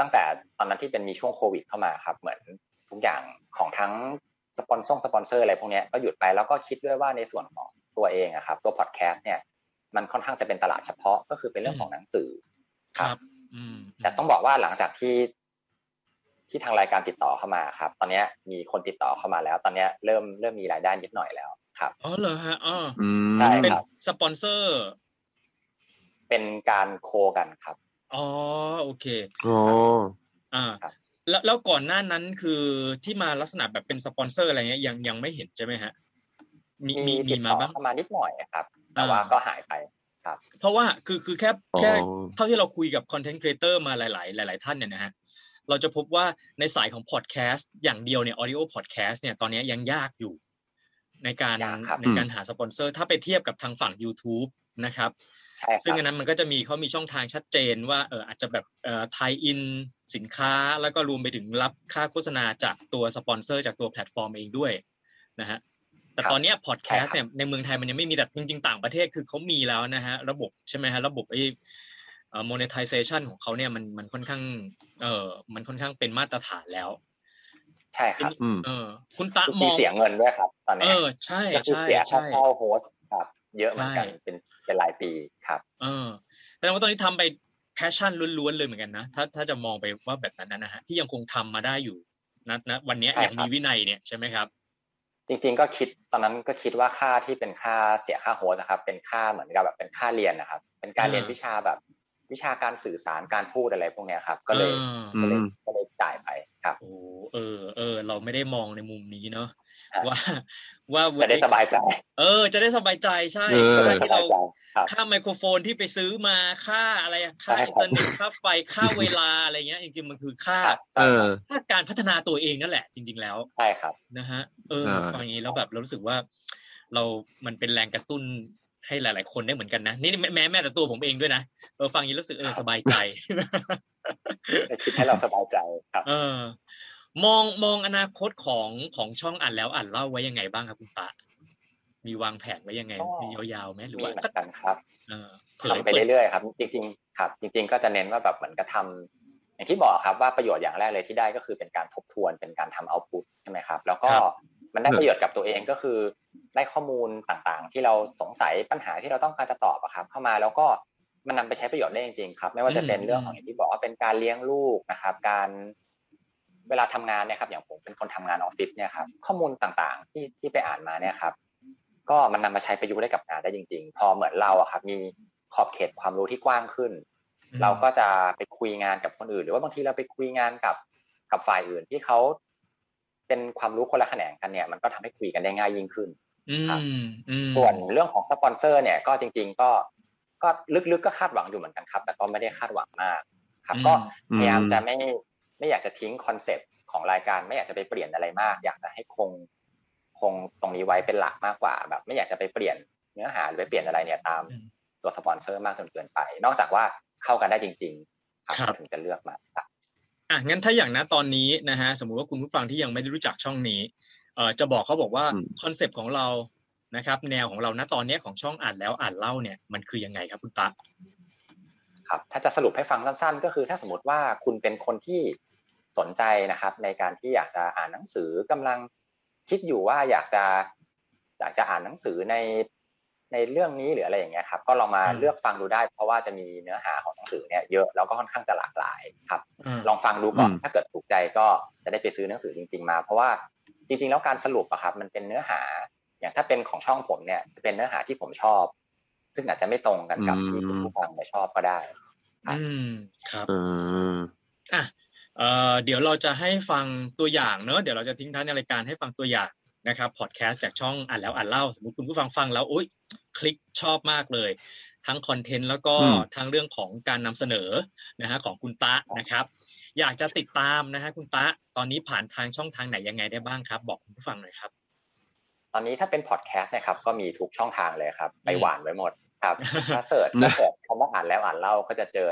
ตั้งแต่ตอนนั้นที่เป็นมีช่วงโควิดเข้ามาครับเหมือนทุกอย่างของทั้งสปอนเซอร์อะไรพวกนี้ก็หยุดไปแล้วก็คิดด้วยว่าในส่วนของตัวเองอะครับตัวพอดแคสต์เนี่ยมันค่อนข้างจะเป็นตลาดเฉพาะก็คือเป็นเรื่องของหนังสือครับแต่ต้องบอกว่าหลังจากที่ทางรายการติดต่อเข้ามาครับตอนนี้มีคนติดต่อเข้ามาแล้วตอนนี้เริ่มมีรายได้นิดหน่อยแล้วครับอ๋อเหรอฮะอ๋อใช่ครับสปอนเซอร์เป็นการโคกันครับอ๋อโอเคอ๋อแล้วก่อนหน้านั้นคือที่มาลักษณะแบบเป็นสปอนเซอร์อะไรเงี้ยยังไม่เห็นใช่ไหมฮะมีมาบ้างประมาณนิดหน่อยครับแต่ว่าก็หายไปครับเพราะว่าคือแค่เท่าที่เราคุยกับคอนเทนต์ครีเอเตอร์มาหลายท่านเนี่ยนะฮะเราจะพบว่าในสายของพอดแคสต์อย่างเดียวเนี่ย audio podcast เนี่ยตอนนี้ยังยากอยู่ในการหาสปอนเซอร์ถ้าไปเทียบกับทางฝั่ง YouTube นะครับซึ่งอันนั้นมันก็จะเขามีช่องทางชัดเจนว่าอาจจะแบบไทยอินสินค้าแล้วก็รวมไปถึงรับค่าโฆษณาจากตัวสปอนเซอร์จากตัวแพลตฟอร์มเองด้วยนะฮะแต่ตอนนี้พอดแคสต์เนี่ยในเมืองไทยมันยังไม่มีแต่จริงๆต่างประเทศคือเขามีแล้วนะฮะระบบใช่ไหมฮะระบบไอ้monetization ของเขาเนี่ยมันค่อนข้างมันค่อนข้างเป็นมาตรฐานแล้วใช่ครับคุณตะมองเสียเงินด้วยครับตอนนี้ใช่ใช่ใช่เข้าโฮสต์ครับเยอะเหมือนกันเป็นหลายปีครับแสดงว่าตอนนี้ทำไปแพชชั่นล้วนๆเลยเหมือนกันนะถ้าจะมองไปว่าแบบนั้นนะฮะที่ยังคงทำมาได้อยู่นะวันนี้อย่างมีวินัยเนี่ยใช่ไหมครับจริงๆก็คิดตอนนั้นก็คิดว่าค่าที่เป็นค่าเสียค่าโฮสต์นะครับเป็นค่าเหมือนกับแบบเป็นค่าเรียนนะครับเป็นการเรียนวิชาแบบวิชาการสื่อสารการพูดอะไรพวกนี้ครับก็เลยจ่ายไปครับเราไม่ได้มองในมุมนี้เนาะ ว่าจะได้สบายใจจะได้สบายใจใช่ที่เราค่าไมโครโฟนที่ไปซื้อมาค่าอะไรค่าอินเทอร์เน็ตค่าไฟค่าเวลาอะไรเงี้ยจริงๆมันคือค่าการพัฒนาตัวเองนั่นแหละจริงๆแล้วใช่ครับนะฮะฟังอย่างนี้แล้วแบบเรารู้สึกว่าเรามันเป็นแรงกระตุ้นให้หลายๆคนได้เหมือนกันนะนี่แม้แต่ตัวผมเองด้วยนะฟังอย่างนี้รู้สึกสบายใจคิดให้เราสบายใจครับมองอนาคตของช่องอ่านแล้วอ่านเล่าไว้ยังไงบ้างครับคุณปะมีวางแผนไว้ยังไงมียาวๆไหมหรือว่ากันครับทำไปเรื่อยๆครับจริงๆครับจริงๆก็จะเน้นว่าแบบเหมือนกระทำอย่างที่บอกครับว่าประโยชน์อย่างแรกเลยที่ได้ก็คือเป็นการทบทวนเป็นการทำเอาท์พุตใช่ไหมครับแล้วก็มันได้ประโยชน์กับตัวเองก็คือได้ข้อมูลต่างๆที่เราสงสัยปัญหาที่เราต้องการจะตอบครับเข้ามาแล้วก็มันนำไปใช้ประโยชน์ได้จริงๆครับไม่ว่าจะเป็นเรื่องของอย่างที่บอกว่าเป็นการเลี้ยงลูกนะครับการเวลาทำงานเนี่ยครับอย่างผมเป็นคนทำงานออฟฟิศเนี่ยครับข้อมูลต่างๆที่ไปอ่านมาเนี่ยครับก็มันนำมาใช้ประยุกต์ได้กับงานได้จริงๆพอเหมือนเราอะครับมีขอบเขตความรู้ที่กว้างขึ้นเราก็จะไปคุยงานกับคนอื่นหรือว่าบางทีเราไปคุยงานกับฝ่ายอื่นที่เขาเป็นความรู้คนละแขนงกันเนี่ยมันก็ทำให้คุยกันได้ง่ายยิ่งขึ้นครับส่วนเรื่องของสปอนเซอร์เนี่ยก็จริงๆก็ลึกๆก็คาดหวังอยู่เหมือนกันครับแต่ก็ไม่ได้คาดหวังมากครับก็พยายามจะไม่อยากจะทิ้งคอนเซ็ปต์ของรายการไม่อยากจะไปเปลี่ยนอะไรมากอยากจะให้คงตรงนี้ไว้เป็นหลักมากกว่าแบบไม่อยากจะไปเปลี่ยนเนื้อหาหรือไปเปลี่ยนอะไรเนี่ยตามตัวสปอนเซอร์มากจนเกินไปนอกจากว่าเข้ากันได้จริงๆครับถึงจะเลือกมาครับงั้นถ้าอย่างนะตอนนี้นะฮะสมมุติว่าคุณผู้ฟังที่ยังไม่ได้รู้จักช่องนี้จะบอกเขาบอกว่าคอนเซ็ปต์ของเรานะครับแนวของเราณตอนนี้ของช่องอ่านแล้วอ่านเล่าเนี่ยมันคือยังไงครับคุณตาครับถ้าจะสรุปให้ฟังสั้นๆก็คือถ้าสมมติว่าคุณเป็นคนที่สนใจนะครับในการที่อยากจะอ่านหนังสือกำลังคิดอยู่ว่าอยากจะอ่านหนังสือในเรื่องนี้หรืออะไรอย่างเงี้ยครับก็ลองมาเลือกฟังดูได้เพราะว่าจะมีเนื้อหาของหนังสือเนี่ยเยอะแล้วก็ค่อนข้างจะหลากหลายครับลองฟังดูก่อนถ้าเกิดถูกใจก็จะได้ไปซื้อหนังสือจริงๆมาเพราะว่าจริงๆแล้วการสรุปอะครับมันเป็นเนื้อหาอย่างถ้าเป็นของช่องผมเนี่ยเป็นเนื้อหาที่ผมชอบซึ่งอาจจะไม่ตรงกันกับที่คุณผู้ฟังไม่ชอบก็ได้ครับเดี๋ยวเราจะให้ฟังตัวอย่างเนอะเดี๋ยวเราจะทิ้งท้ายในรายการให้ฟังตัวอย่างนะครับพอดแคสต์จากช่องอ่านแล้วอ่านเล่าสมมุติคุณผู้ฟังฟังแล้วอุ๊ยคลิกชอบมากเลยทั้งคอนเทนต์แล้วก็ทั้งเรื่องของการนำเสนอนะฮะของคุณตะนะครับอยากจะติดตามนะฮะคุณตะตอนนี้ผ่านทางช่องทางไหนยังไงได้บ้างครับบอกคุณผู้ฟังหน่อยครับตอนนี้ถ้าเป็นพอดแคสต์นะครับก็มีทุกช่องทางเลยครับไปหวานไว้หมดครับถ้าเสิร์ชคำว่าอ่านแล้วอ่านเล่าก็จะเจอ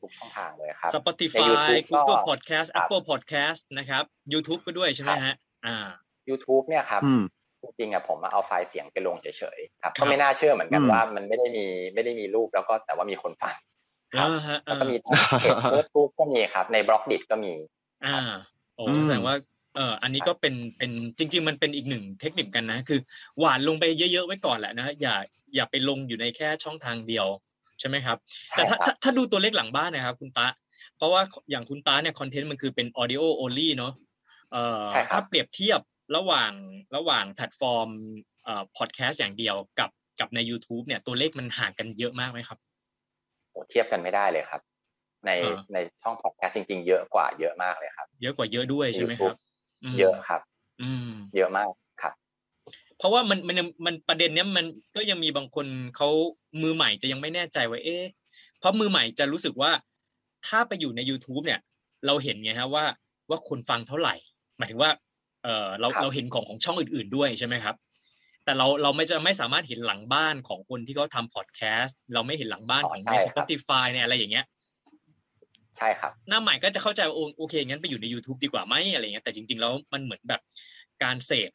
ทุกช่องทางเลยครับ Spotify Google Podcast Apple Podcast นะครับ YouTube ก็ด้วยใช่ไหมฮะYouTube เนี่ยครับจริงๆผมเอาไฟล์เสียงไปลงเฉยๆครับก็ไม่น่าเชื่อเหมือนกันว่ามันไม่ได้มีรูปแล้วก็แต่ว่ามีคนฟังแล้วก็มีเพจ Facebook ก็มีครับใน Blockdit ก็มีแสดงว่าอันนี้ก็เป็นจริงๆมันเป็นอีกหนึ่งเทคนิคกันนะคือหวานลงไปเยอะๆไว้ก่อนแหละนะอย่าไปลงอยู่ในแค่ช่องทางเดียวใช่ไหมครับแต่ถ้าดูตัวเลขหลังบ้านนะครับคุณตาเพราะว่าอย่างคุณตาเนี่ยคอนเทนต์มันคือเป็น audio only เนาะถ้าเปรียบเทียบระหว่างแพลตฟอร์มพอดแคสต์อย่างเดียวกับใน YouTube เนี่ยตัวเลขมันห่างกันเยอะมากไหมครับโอ้เทียบกันไม่ได้เลยครับในช่องพอดแคสต์จริงๆเยอะกว่าเยอะมากเลยครับเยอะกว่าเยอะด้วยใช่ไหมครับเยอะครับเยอะมากครับเพราะว่ามันประเด็นเนี้ยมันก็ยังมีบางคนเขามือใหม่จะยังไม่แน่ใจว่าเพราะมือใหม่จะรู้สึกว่าถ้าไปอยู่ใน YouTube เนี่ยเราเห็นไงฮะว่าคนฟังเท่าไหร่หมายถึงว่าเราเห็นของช่องอื่นๆด้วยใช่ไหมครับแต่เราไม่สามารถเห็นหลังบ้านของคนที่เขาทำพอดแคสต์เราไม่เห็นหลังบ้านของใน Spotify เนี่ยอะไรอย่างเงี้ยใช่ครับหน้าใหม่ก็จะเข้าใจว่าโอเคงั้นไปอยู่ใน YouTube ดีกว่าไหมอะไรเงี้ยแต่จริงๆแล้วมันเหมือนแบบการเสพ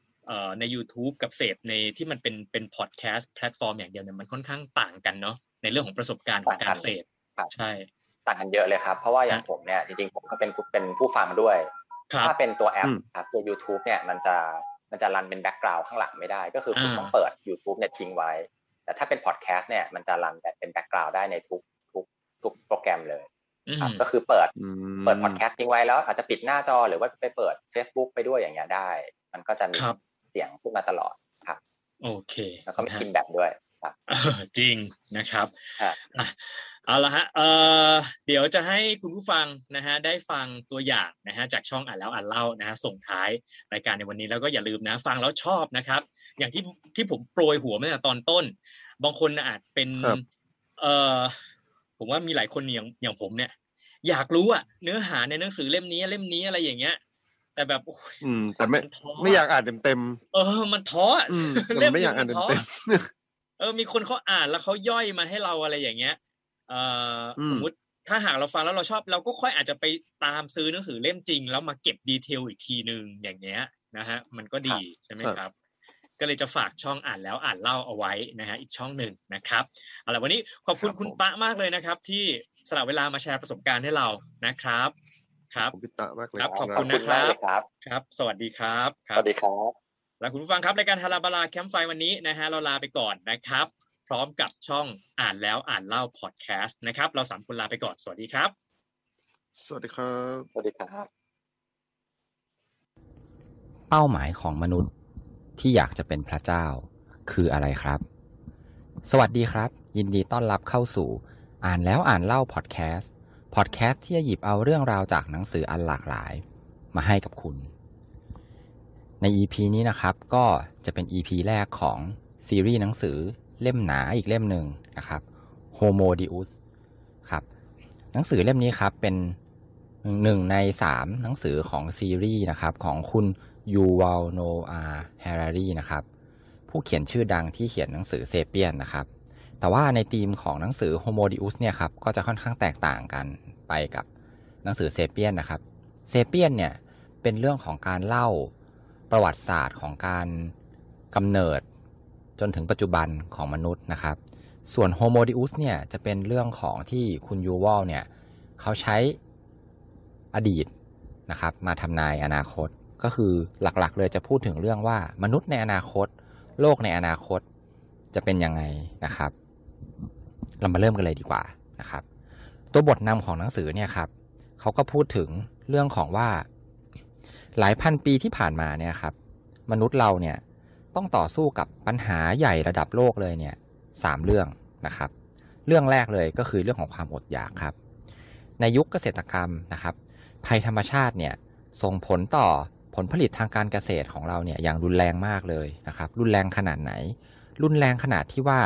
ใน YouTube กับเสพในที่มันเป็นพอดแคสต์แพลตฟอร์มอย่างเดียวเนี่ยมันค่อนข้างต่างกันเนาะในเรื่องของประสบการณ์ของการเสพใช่ต่างกันเยอะเลยครับเพราะว่าอย่างผมเนี่ยจริงๆผมก็เป็นผู้ฟังด้วยถ้าเป็นตัวแอปครับตัว YouTube เนี่ยมันจะรันเป็นแบ็คกราวด์ข้างหลังไม่ได้ก็คือคุณต้องเปิด YouTube เนี่ยทิ้งไว้แต่ถ้าเป็นพอดแคสต์เนี่ยมันจะรันเป็นแบ็คกราวด์ได้ในทุกโปรแกรมเลยก็คือเปิดพอดแคสต์ทิ้งไว้แล้วอาจจะปิดหน้าจอหรือว่าไปเปิด Facebook ไปด้วยอย่างเงี้ยได้มันก็จะมีเสียงพูดมาตลอดครับโอเคแล้วก็มีฟีดแบคด้วยครับจริงนะครับ เอาละฮะเดี๋ยวจะให้คุณผู้ฟังนะฮะได้ฟังตัวอย่างนะฮะจากช่องอ่านแล้วอ่านเล่านะฮะส่งท้ายรายการในวันนี้แล้วก็อย่าลืมนะฟังแล้วชอบนะครับอย่างที่ผมโปรยหัวมาตั้งแต่ตอนต้นบางคนอาจเป็นผมว่ามีหลายคนอย่างผมเนี่ยอยากรู้อะเนื้อหาในหนังสือเล่มนี้อะไรอย่างเงี้ยแต่แบบแต่ไม่อยากอ่านเต็มมันท้อเล่มไม่อยากอ่านเต็มมีคนเขาอ่านแล้วเขาย่อยมาให้เราอะไรอย่างเงี้ยสมมติถ้าหากเราฟังแล้วเราชอบเราก็ค่อยอาจจะไปตามซื้อหนังสือเล่มจริงแล้วมาเก็บดีเทลอีกทีนึงอย่างเงี้ยนะฮะมันก็ดีใช่ไหมครับก็เลยจะฝากช่องอ่านแล้วอ่านเล่าเอาไว้นะฮะอีกช่องหนึ่งนะครับเอาล่ะวันนี้ขอบคุณคุณตะมากเลยนะครับที่สละเวลามาแชร์ประสบการณ์ให้เรานะครับครับคุณตะมากเลยครับขอบคุณนะครับครับสวัสดีครับสวัสดีครับแล้วคุณผู้ฟังครับรายการฮาราบาราแคมป์ไฟวันนี้นะฮะเราลาไปก่อนนะครับพร้อมกับช่องอ่านแล้วอ่านเล่าพอดแคสต์นะครับเรา3คนลาไปก่อนสวัสดีครับสวัสดีครับสวัสดีครับเป้าหมายของมนุษย์ที่อยากจะเป็นพระเจ้าคืออะไรครับสวัสดีครับยินดีต้อนรับเข้าสู่อ่านแล้วอ่านเล่าพอดแคสต์ที่จะหยิบเอาเรื่องราวจากหนังสืออันหลากหลายมาให้กับคุณใน EP นี้นะครับก็จะเป็น EP แรกของซีรีส์หนังสือเล่มหนาอีกเล่มหนึ่งนะครับโฮโมดิอุสครับหนังสือเล่มนี้ครับเป็น1ใน3หนังสือของซีรีส์นะครับของคุณยูวัล โนอาห์ แฮรารีนะครับผู้เขียนชื่อดังที่เขียนหนังสือเซเปียนนะครับแต่ว่าในธีมของหนังสือโฮโมดิอุสเนี่ยครับก็จะค่อนข้างแตกต่างกันไปกับหนังสือเซเปียนนะครับเซเปียนเนี่ยเป็นเรื่องของการเล่าประวัติศาสตร์ของการกำเนิดจนถึงปัจจุบันของมนุษย์นะครับส่วนโฮโมดิอุสเนี่ยจะเป็นเรื่องของที่คุณยูวัลเนี่ยเขาใช้อดีตนะครับมาทำนายอนาคตก็คือหลักๆเลยจะพูดถึงเรื่องว่ามนุษย์ในอนาคตโลกในอนาคตจะเป็นยังไงนะครับเรามาเริ่มกันเลยดีกว่านะครับตัวบทนำของหนังสือเนี่ยครับเขาก็พูดถึงเรื่องของว่าหลายพันปีที่ผ่านมาเนี่ยครับมนุษย์เราเนี่ยต้องต่อสู้กับปัญหาใหญ่ระดับโลกเลยเนี่ย3เรื่องนะครับเรื่องแรกเลยก็คือเรื่องของความอดอยากครับในยุคเกษตรกรรมนะครับภัยธรรมชาติเนี่ยส่งผลต่อผลผลิตทางการเกษตรของเราเนี่ยอย่างรุนแรงมากเลยนะครับรุนแรงขนาดไหนรุนแรงขนาดที่ว่า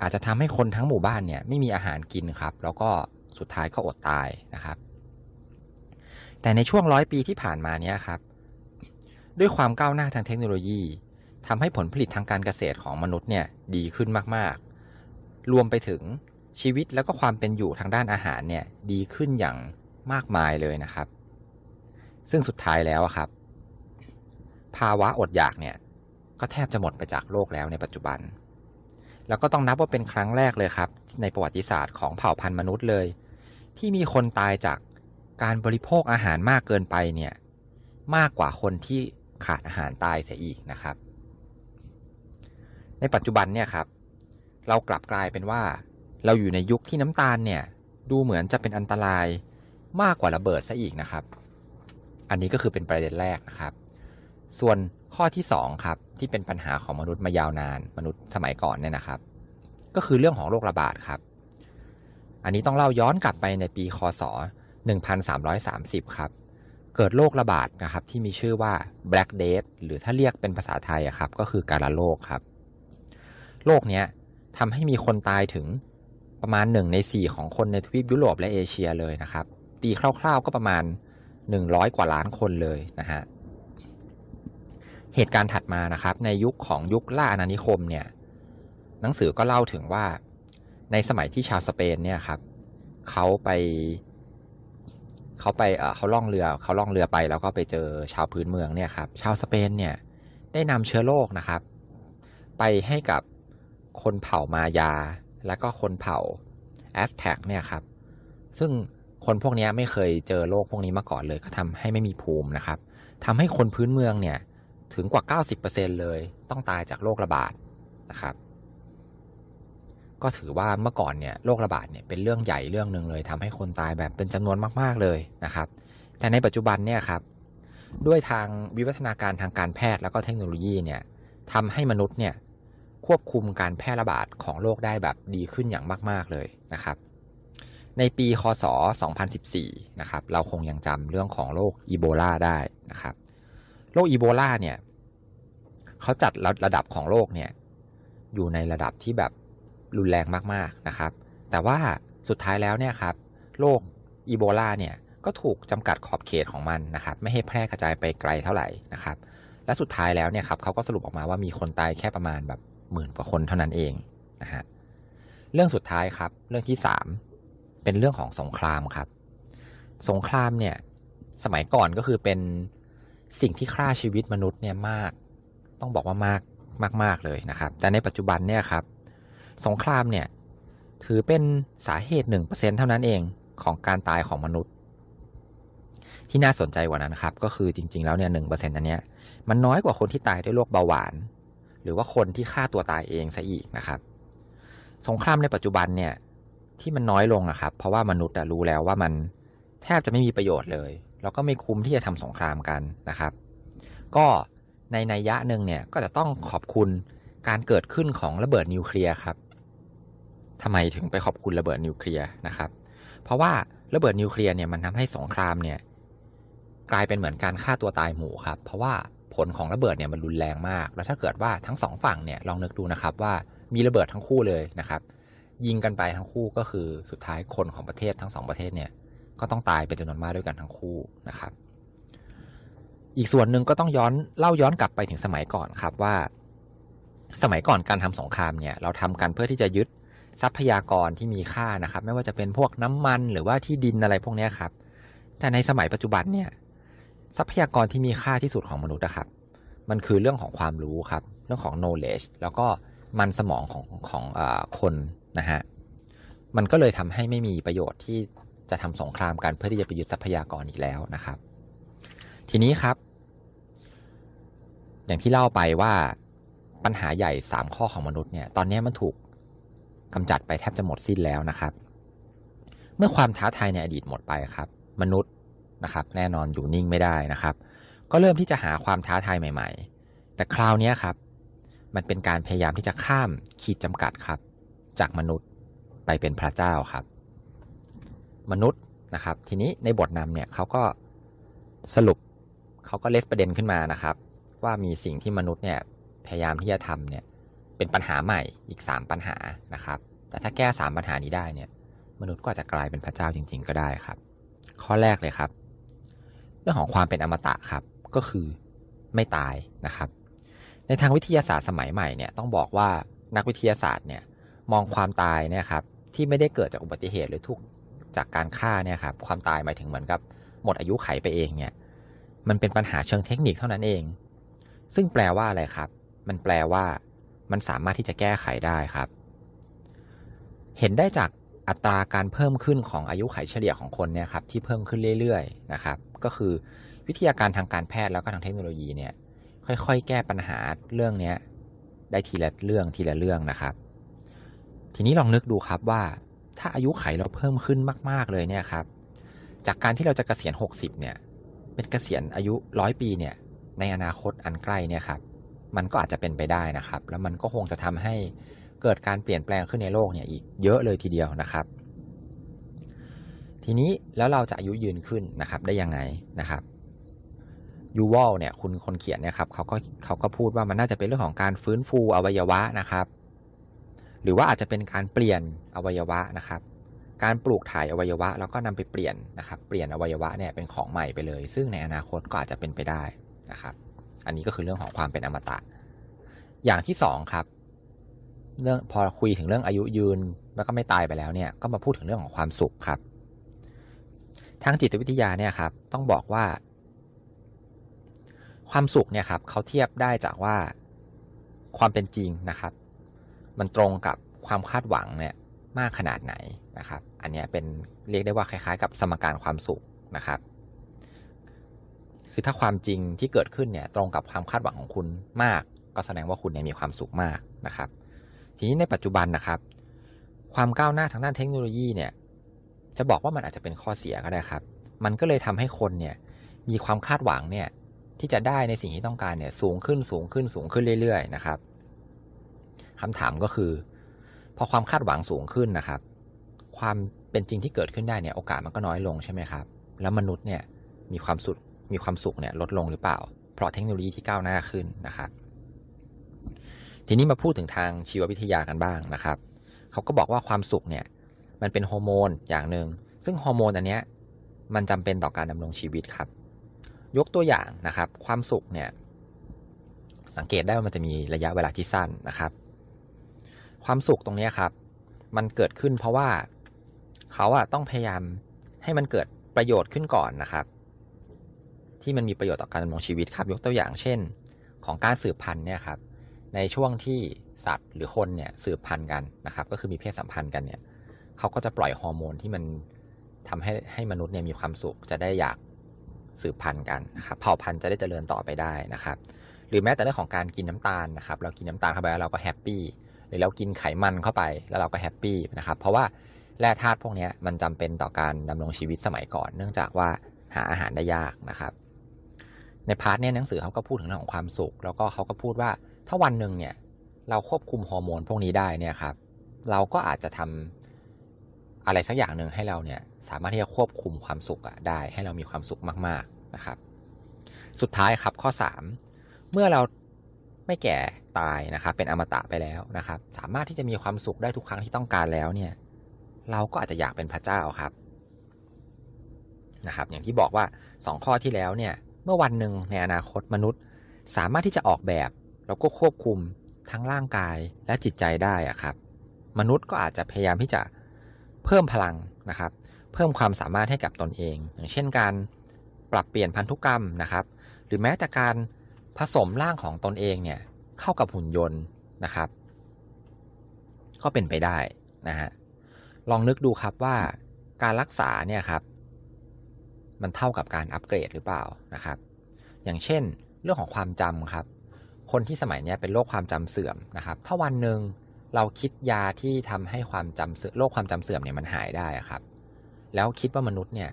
อาจจะทำให้คนทั้งหมู่บ้านเนี่ยไม่มีอาหารกินครับแล้วก็สุดท้ายก็อดตายนะครับแต่ในช่วง100ปีที่ผ่านมาเนี่ยครับด้วยความก้าวหน้าทางเทคโนโลยีทำให้ผลผลิตทางการเกษตรของมนุษย์เนี่ยดีขึ้นมากๆรวมไปถึงชีวิตแล้วก็ความเป็นอยู่ทางด้านอาหารเนี่ยดีขึ้นอย่างมากมายเลยนะครับซึ่งสุดท้ายแล้วครับภาวะอดอยากเนี่ยก็แทบจะหมดไปจากโลกแล้วในปัจจุบันแล้วก็ต้องนับว่าเป็นครั้งแรกเลยครับในประวัติศาสตร์ของเผ่าพันธุ์มนุษย์เลยที่มีคนตายจากการบริโภคอาหารมากเกินไปเนี่ยมากกว่าคนที่ขาดอาหารตายเสียอีกนะครับในปัจจุบันเนี่ยครับเรากลับกลายเป็นว่าเราอยู่ในยุคที่น้ำตาลเนี่ยดูเหมือนจะเป็นอันตรายมากกว่าระเบิดซะอีกนะครับอันนี้ก็คือเป็นประเด็นแรกนะครับส่วนข้อที่2ครับที่เป็นปัญหาของมนุษย์มายาวนานมนุษย์สมัยก่อนเนี่ยนะครับก็คือเรื่องของโรคระบาดครับอันนี้ต้องเล่าย้อนกลับไปในปีค.ศ. 1330ครับเกิดโรคระบาดนะครับที่มีชื่อว่า Black Death หรือถ้าเรียกเป็นภาษาไทยครับก็คือการโรคครับโรคเนี้ยทำให้มีคนตายถึงประมาณ1ใน4ของคนในทวีปยุโรปและเอเชียเลยนะครับตีคร่าวๆก็ประมาณ100กว่าล้านคนเลยนะฮะเหตุการณ์ถัดมานะครับในยุคล่าอาณานิคมเนี่ยหนังสือก็เล่าถึงว่าในสมัยที่ชาวสเปนเนี่ยครับเขาล่องเรือไปแล้วก็ไปเจอชาวพื้นเมืองเนี่ยครับชาวสเปนเนี่ยได้นำเชื้อโรคนะครับไปให้กับคนเผ่ามายาและก็คนเผ่าแอสแท็กเนี่ยครับซึ่งคนพวกนี้ไม่เคยเจอโรคพวกนี้มาก่อนเลยก็ทำให้ไม่มีภูมินะครับทำให้คนพื้นเมืองเนี่ยถึงกว่า 90% เลยต้องตายจากโรคระบาดนะครับก็ถือว่าเมื่อก่อนเนี่ยโรคระบาดเนี่ยเป็นเรื่องใหญ่เรื่องนึงเลยทำให้คนตายแบบเป็นจำนวนมากๆเลยนะครับแต่ในปัจจุบันเนี่ยครับด้วยทางวิวัฒนาการทางการแพทย์แล้วก็เทคโนโลยีเนี่ยทำให้มนุษย์เนี่ยควบคุมการแพร่ระบาดของโรคได้แบบดีขึ้นอย่างมากๆเลยนะครับ ในปีคศ2014นะครับเราคงยังจำเรื่องของโรคอีโบลาได้นะครับโรคอีโบลาเนี่ยเขาจัดระดับของโรคเนี่ยอยู่ในระดับที่แบบรุนแรงมากๆนะครับแต่ว่าสุดท้ายแล้วเนี่ยครับโรคอีโบลาเนี่ยก็ถูกจำกัดขอบเขตของมันนะครับไม่ให้แพร่กระจายไปไกลเท่าไหร่นะครับและสุดท้ายแล้วเนี่ยครับเขาก็สรุปออกมาว่ามีคนตายแค่ประมาณแบบ10,000 กว่าคนเท่านั้นเองนะฮะเรื่องสุดท้ายครับเรื่องที่3เป็นเรื่องของสงครามครับสงครามเนี่ยสมัยก่อนก็คือเป็นสิ่งที่ฆ่าชีวิตมนุษย์เนี่ยมากต้องบอกว่ามากมากๆเลยนะครับแต่ในปัจจุบันเนี่ยครับสงครามเนี่ยถือเป็นสาเหตุ 1% เท่านั้นเองของการตายของมนุษย์ที่น่าสนใจกว่านั้นครับก็คือจริงๆแล้วเนี่ย 1% อันเนี้ยมันน้อยกว่าคนที่ตายด้วยโรคเบาหวานหรือว่าคนที่ฆ่าตัวตายเองซะอีกนะครับสงครามในปัจจุบันเนี่ยที่มันน้อยลงนะครับเพราะว่ามนุษย์รู้แล้วว่ามันแทบจะไม่มีประโยชน์เลยแล้วก็ไม่คุ้มที่จะทำสงครามกันนะครับก็ในนัยยะหนึ่งเนี่ยก็จะต้องขอบคุณการเกิดขึ้นของระเบิดนิวเคลียร์ครับทำไมถึงไปขอบคุณระเบิดนิวเคลียร์นะครับเพราะว่าระเบิดนิวเคลียร์เนี่ยมันทำให้สงครามเนี่ยกลายเป็นเหมือนการฆ่าตัวตายหมู่ครับเพราะว่าผลของระเบิดเนี่ยมันรุนแรงมากแล้วถ้าเกิดว่าทั้ง2ฝั่งเนี่ยลองนึกดูนะครับว่ามีระเบิดทั้งคู่เลยนะครับยิงกันไปทั้งคู่ก็คือสุดท้ายคนของประเทศทั้ง2ประเทศเนี่ยก็ต้องตายเป็นจำนวนมากด้วยกันทั้งคู่นะครับอีกส่วนหนึ่งก็ต้องย้อนกลับไปถึงสมัยก่อนครับว่าสมัยก่อนการทำสงครามเนี่ยเราทำกันเพื่อที่จะยึดทรัพยากรที่มีค่านะครับไม่ว่าจะเป็นพวกน้ำมันหรือว่าที่ดินอะไรพวกนี้ครับแต่ในสมัยปัจจุบันเนี่ยทรัพยากรที่มีค่าที่สุดของมนุษย์นะครับมันคือเรื่องของความรู้ครับเรื่องของ knowledge แล้วก็มันสมองของคนนะฮะมันก็เลยทำให้ไม่มีประโยชน์ที่จะทำสงครามกันเพื่อที่จะไปยึดทรัพยากรอีกแล้วนะครับทีนี้ครับอย่างที่เล่าไปว่าปัญหาใหญ่3ข้อของมนุษย์เนี่ยตอนนี้มันถูกกำจัดไปแทบจะหมดสิ้นแล้วนะครับเมื่อความท้าทายในอดีตหมดไปครับมนุษย์นะครับแน่นอนอยู่นิ่งไม่ได้นะครับก็เริ่มที่จะหาความท้าทายใหม่ๆแต่คราวนี้ครับมันเป็นการพยายามที่จะข้ามขีดจำกัดครับจากมนุษย์ไปเป็นพระเจ้าครับมนุษย์นะครับทีนี้ในบทนำเนี่ยเขาก็สรุปเขาก็เลสประเด็นขึ้นมานะครับว่ามีสิ่งที่มนุษย์เนี่ยพยายามที่จะทำเนี่ยเป็นปัญหาใหม่อีก3ปัญหานะครับแต่ถ้าแก้3ปัญหานี้ได้เนี่ยมนุษย์ก็จะกลายเป็นพระเจ้าจริงๆก็ได้ครับข้อแรกเลยครับเรื่องของความเป็นอมตะครับก็คือไม่ตายนะครับในทางวิทยาศาสตร์สมัยใหม่เนี่ยต้องบอกว่านักวิทยาศาสตร์เนี่ยมองความตายเนี่ยครับที่ไม่ได้เกิดจากอุบัติเหตุหรือทุกจากการฆ่าเนี่ยครับความตายหมายถึงเหมือนกับหมดอายุไขไปเองเนี่ยมันเป็นปัญหาเชิงเทคนิคเท่านั้นเองซึ่งแปลว่าอะไรครับมันแปลว่ามันสามารถที่จะแก้ไขได้ครับเห็นได้จากอัตราการเพิ่มขึ้นของอายุไขเฉลี่ยของคนเนี่ยครับที่เพิ่มขึ้นเรื่อยๆนะครับก็คือวิทยาการทางการแพทย์แล้วก็ทางเทคโนโลยีเนี่ยค่อยๆแก้ปัญหาเรื่องนี้ได้ทีละเรื่องนะครับทีนี้ลองนึกดูครับว่าถ้าอายุไขเราเพิ่มขึ้นมากๆเลยเนี่ยครับจากการที่เราจะเกษียณ60เนี่ยเป็นเกษียณอายุ100 ปีเนี่ยในอนาคตอันใกล้เนี่ยครับมันก็อาจจะเป็นไปได้นะครับแล้วมันก็คงจะทำให้เกิดการเปลี่ยนแปลงขึ้นในโลกเนี่ยอีกเยอะเลยทีเดียวนะครับทีนี้แล้วเราจะอายุยืนขึ้นนะครับได้ยังไงนะครับยูวัลเนี่ยคนเขียนเนี่ยครับเขาก็พูดว่ามันน่าจะเป็นเรื่องของการฟื้นฟูอวัยวะนะครับหรือว่าอาจจะเป็นการเปลี่ยนอวัยวะนะครับการปลูกถ่ายอวัยวะแล้วก็นำไปเปลี่ยนนะครับเปลี่ยนอวัยวะเนี่ยเป็นของใหม่ไปเลยซึ่งในอนาคตก็อาจจะเป็นไปได้นะครับอันนี้ก็คือเรื่องของความเป็นอมตะอย่างที่2ครับเรื่องพอคุยถึงเรื่องอายุยืนแล้วก็ไม่ตายไปแล้วเนี่ยก็มาพูดถึงเรื่องของความสุขครับทางจิตวิทยาเนี่ยครับต้องบอกว่าความสุขเนี่ยครับเขาเทียบได้จากว่าความเป็นจริงนะครับมันตรงกับความคาดหวังเนี่ยมากขนาดไหนนะครับอันนี้เป็นเรียกได้ว่าคล้ายๆกับสมการความสุขนะครับคือถ้าความจริงที่เกิดขึ้นเนี่ยตรงกับความคาดหวังของคุณมากก็แสดงว่าคุณเนี่ยมีความสุขมากนะครับทีนี้ในปัจจุบันนะครับความก้าวหน้าทางด้านเทคโนโลยีเนี่ยจะบอกว่ามันอาจจะเป็นข้อเสียก็ได้ครับมันก็เลยทำให้คนเนี่ยมีความคาดหวังเนี่ยที่จะได้ในสิ่งที่ต้องการเนี่ยสูงขึ้นเรื่อยๆนะครับคำถามก็คือพอความคาดหวังสูงขึ้นนะครับความ เป็นจริงที่เกิดขึ้นได้เนี่ยโอกาสมันก็น้อยลงใช่ไหมครับแล้วมนุษย์เนี่ยมีความสุขเนี่ยลดลงหรือเปล่าเพราะเทคโนโลยีที่ก้าวหน้าขึ้นนะครับทีนี้มาพูดถึงทางชีววิทยากันบ้างนะครับเขาก็บอกว่าความสุขเนี่ยมันเป็นฮอร์โมนอย่างหนึ่งซึ่งฮอร์โมนอันเนี้ยมันจำเป็นต่อการดำรงชีวิตครับยกตัวอย่างนะครับความสุขเนี่ยสังเกตได้ว่ามันจะมีระยะเวลาที่สั้นนะครับความสุขตรงนี้ครับมันเกิดขึ้นเพราะว่าเขาอะต้องพยายามให้มันเกิดประโยชน์ขึ้นก่อนนะครับที่มันมีประโยชน์ต่อการดำรงชีวิตครับยกตัวอย่างเช่นของการสืบพันธุ์เนี่ยครับในช่วงที่สัตว์หรือคนเนี่ยสืบพันธุ์กันนะครับก็คือมีเพศสัมพันธ์กันเนี่ยเขาก็จะปล่อยฮอร์โมนที่มันทำให้มนุษย์เนี่ยมีความสุขจะได้อยากสืบพันธุ์กันนะครับเผ่าพันธุ์จะได้เจริญต่อไปได้นะครับหรือแม้แต่เรื่องของการกินน้ำตาลนะครับเรากินน้ำตาลเข้าไปแล้วเราก็แฮปปี้หรือเรากินไขมันเข้าไปแล้วเราก็แฮปปี้นะครับเพราะว่าแร่ธาตุพวกนี้มันจำเป็นต่อการดำรงชีวิตสมัยก่อนเนื่องจากว่าหาอาหารได้ยากนะครับในพาร์ทเนี่ยหนังสือเขาก็พูดถึงเรื่องของความสุขแล้วก็เขาก็พูดว่าถ้าวันหนึ่งเนี่ยเราควบคุมฮอร์โมนพวกนี้ได้เนี่ยครับเราก็อาจจะทำอะไรสักอย่างหนึ่งให้เราเนี่ยสามารถที่จะควบคุมความสุขได้ให้เรามีความสุขมากๆนะครับสุดท้ายครับข้อ3เมื่อเราไม่แก่ตายนะครับเป็นอมตะไปแล้วนะครับสามารถที่จะมีความสุขได้ทุกครั้งที่ต้องการแล้วเนี่ยเราก็อาจจะอยากเป็นพระเจ้าครับนะครับอย่างที่บอกว่า2ข้อที่แล้วเนี่ยเมื่อวันหนึ่งในอนาคตมนุษย์สามารถที่จะออกแบบแล้วก็ควบคุมทั้งร่างกายและจิตใจได้ครับมนุษย์ก็อาจจะพยายามที่จะเพิ่มพลังนะครับเพิ่มความสามารถให้กับตนเองอย่างเช่นการปรับเปลี่ยนพันธุกรรมนะครับหรือแม้แต่การผสมร่างของตนเองเนี่ยเข้ากับหุ่นยนต์นะครับก็เป็นไปได้นะฮะลองนึกดูครับว่าการรักษาเนี่ยครับมันเท่ากับการอัปเกรดหรือเปล่านะครับอย่างเช่นเรื่องของความจำครับคนที่สมัยนี้เป็นโรคความจำเสื่อมนะครับถ้าวันหนึ่งเราคิดยาที่ทำให้โรคความจำเสื่อมเนี่ยมันหายได้ครับแล้วคิดว่ามนุษย์เนี่ย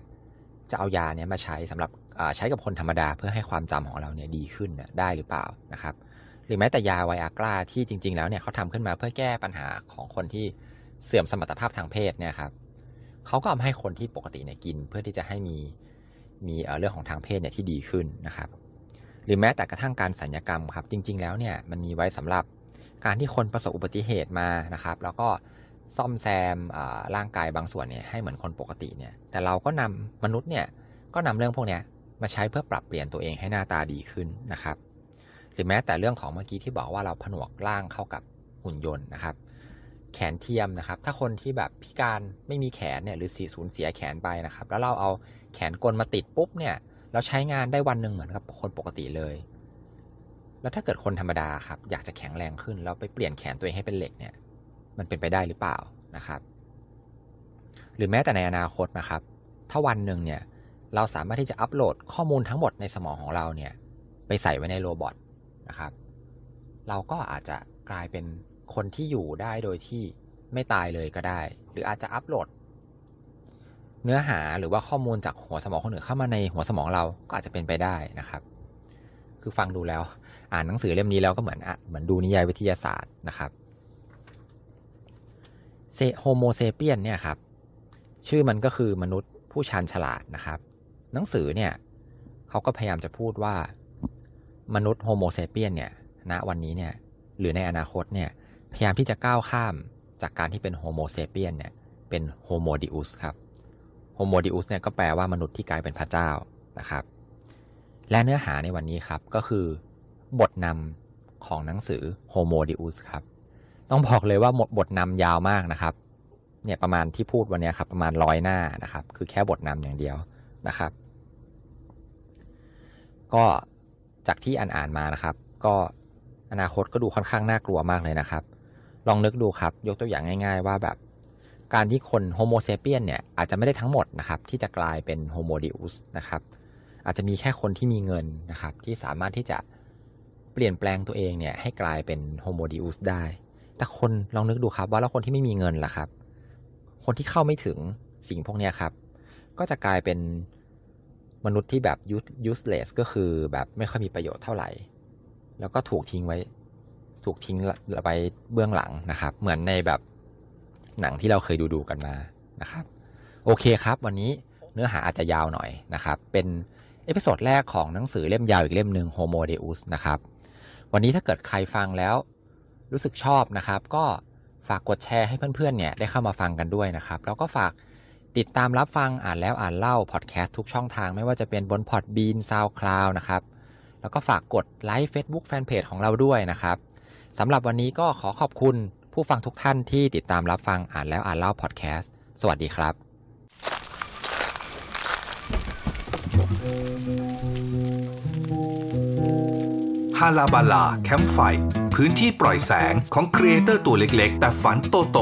จะเอายาเนี่ยมาใช้สำหรับใช้กับคนธรรมดาเพื่อให้ความจำของเราเนี่ยดีขึ้นได้หรือเปล่านะครับหรือแม้แต่ยาไวอากราที่จริงๆแล้วเนี่ยเขาทำขึ้นมาเพื่อแก้ปัญหาของคนที่เสื่อมสมรรถภาพทางเพศเนี่ยครับเขาก็เอาให้คนที่ปกติเนี่ยกินเพื่อที่จะให้มีเรื่องของทางเพศเนี่ยที่ดีขึ้นนะครับหรือแม้แต่กระทั่งการสัญญกรรมครับจริงๆแล้วเนี่ยมันมีไว้สำหรับการที่คนประสบอุบัติเหตุมานะครับแล้วก็ซ่อมแซมร่างกายบางส่วนเนี่ยให้เหมือนคนปกติเนี่ยแต่เราก็นำมนุษย์เนี่ยก็นำเรื่องพวกนี้มาใช้เพื่อปรับเปลี่ยนตัวเองให้หน้าตาดีขึ้นนะครับหรือแม้แต่เรื่องของเมื่อกี้ที่บอกว่าเราผนวกร่างเข้ากับหุ่นยนต์นะครับแขนเทียมนะครับถ้าคนที่แบบพิการไม่มีแขนเนี่ยหรือสูญเสียแขนไปนะครับแล้วเราเอาแขนกลมาติดปุ๊บเนี่ยเราใช้งานได้วันหนึ่งเหมือนกับคนปกติเลยแล้วถ้าเกิดคนธรรมดาครับอยากจะแข็งแรงขึ้นแล้วไปเปลี่ยนแขนตัวเองให้เป็นเหล็กเนี่ยมันเป็นไปได้หรือเปล่านะครับหรือแม้แต่ในอนาคตนะครับถ้าวันหนึ่งเนี่ยเราสามารถที่จะอัปโหลดข้อมูลทั้งหมดในสมองของเราเนี่ยไปใส่ไว้ในโรบอทนะครับเราก็อาจจะกลายเป็นคนที่อยู่ได้โดยที่ไม่ตายเลยก็ได้หรืออาจจะอัปโหลดเนื้อหาหรือว่าข้อมูลจากหัวสมองคนอื่นเข้ามาในหัวสมองเราก็อาจจะเป็นไปได้นะครับคือฟังดูแล้วอ่านหนังสือเล่มนี้แล้วก็เหมือนดูนิยายวิทยาศาสตร์นะครับโฮโมเซเปียนเนี่ยครับชื่อมันก็คือมนุษย์ผู้ชาญฉลาดนะครับหนังสือเนี่ยเขาก็พยายามจะพูดว่ามนุษย์โฮโมเซเปียนเนี่ยณวันนี้เนี่ยหรือในอนาคตเนี่ยพยายามที่จะก้าวข้ามจากการที่เป็นโฮโมเซเปียนเนี่ยเป็นโฮโมดิอุสครับโฮโมดิอุสเนี่ยก็แปลว่ามนุษย์ที่กลายเป็นพระเจ้านะครับและเนื้อหาในวันนี้ครับก็คือบทนำของหนังสือโฮโมดิอุสครับต้องบอกเลยว่าบทนำยาวมากนะครับเนี่ยประมาณที่พูดวันนี้ครับประมาณ100หน้านะครับคือแค่บทนำอย่างเดียวนะครับก็จากที่อ่านมานะครับก็อนาคตก็ดูค่อนข้างน่ากลัวมากเลยนะครับลองนึกดูครับยกตัวอย่างง่ายๆว่าแบบการที่คนโฮโมเซเปียนเนี่ยอาจจะไม่ได้ทั้งหมดนะครับที่จะกลายเป็นโฮโมดิอุสนะครับอาจจะมีแค่คนที่มีเงินนะครับที่สามารถที่จะเปลี่ยนแปลงตัวเองเนี่ยให้กลายเป็นโฮโมดิอุสได้แต่คนลองนึกดูครับว่าแล้วคนที่ไม่มีเงินล่ะครับคนที่เข้าไม่ถึงสิ่งพวกนี้ครับก็จะกลายเป็นมนุษย์ที่แบบ useless ก็คือแบบไม่ค่อยมีประโยชน์เท่าไหร่แล้วก็ถูกทิ้งไว้เบื้องหลังนะครับเหมือนในแบบหนังที่เราเคยดูกันมานะครับ โอเคครับวันนี้เนื้อหาอาจจะยาวหน่อยนะครับเป็นเอพิโซดแรกของหนังสือเล่มยาวอีกเล่มหนึ่ง Homo Deus นะครับวันนี้ถ้าเกิดใครฟังแล้วรู้สึกชอบนะครับก็ฝากกดแชร์ให้เพื่อนๆเนี่ยได้เข้ามาฟังกันด้วยนะครับแล้วก็ฝากติดตามรับฟังอ่านแล้วอ่านเล่าพอดแคสต์ทุกช่องทางไม่ว่าจะเป็นบน Podbean SoundCloud นะครับแล้วก็ฝากกดไลค์ Facebook Fanpage ของเราด้วยนะครับสำหรับวันนี้ก็ขอขอบคุณผู้ฟังทุกท่านที่ติดตามรับฟังอ่านแล้วอ่านเล่าพอดแคสต์สวัสดีครับฮาลาบาลาแคมป์ไฟพื้นที่ปล่อยแสงของครีเอเตอร์ตัวเล็กๆแต่ฝันโต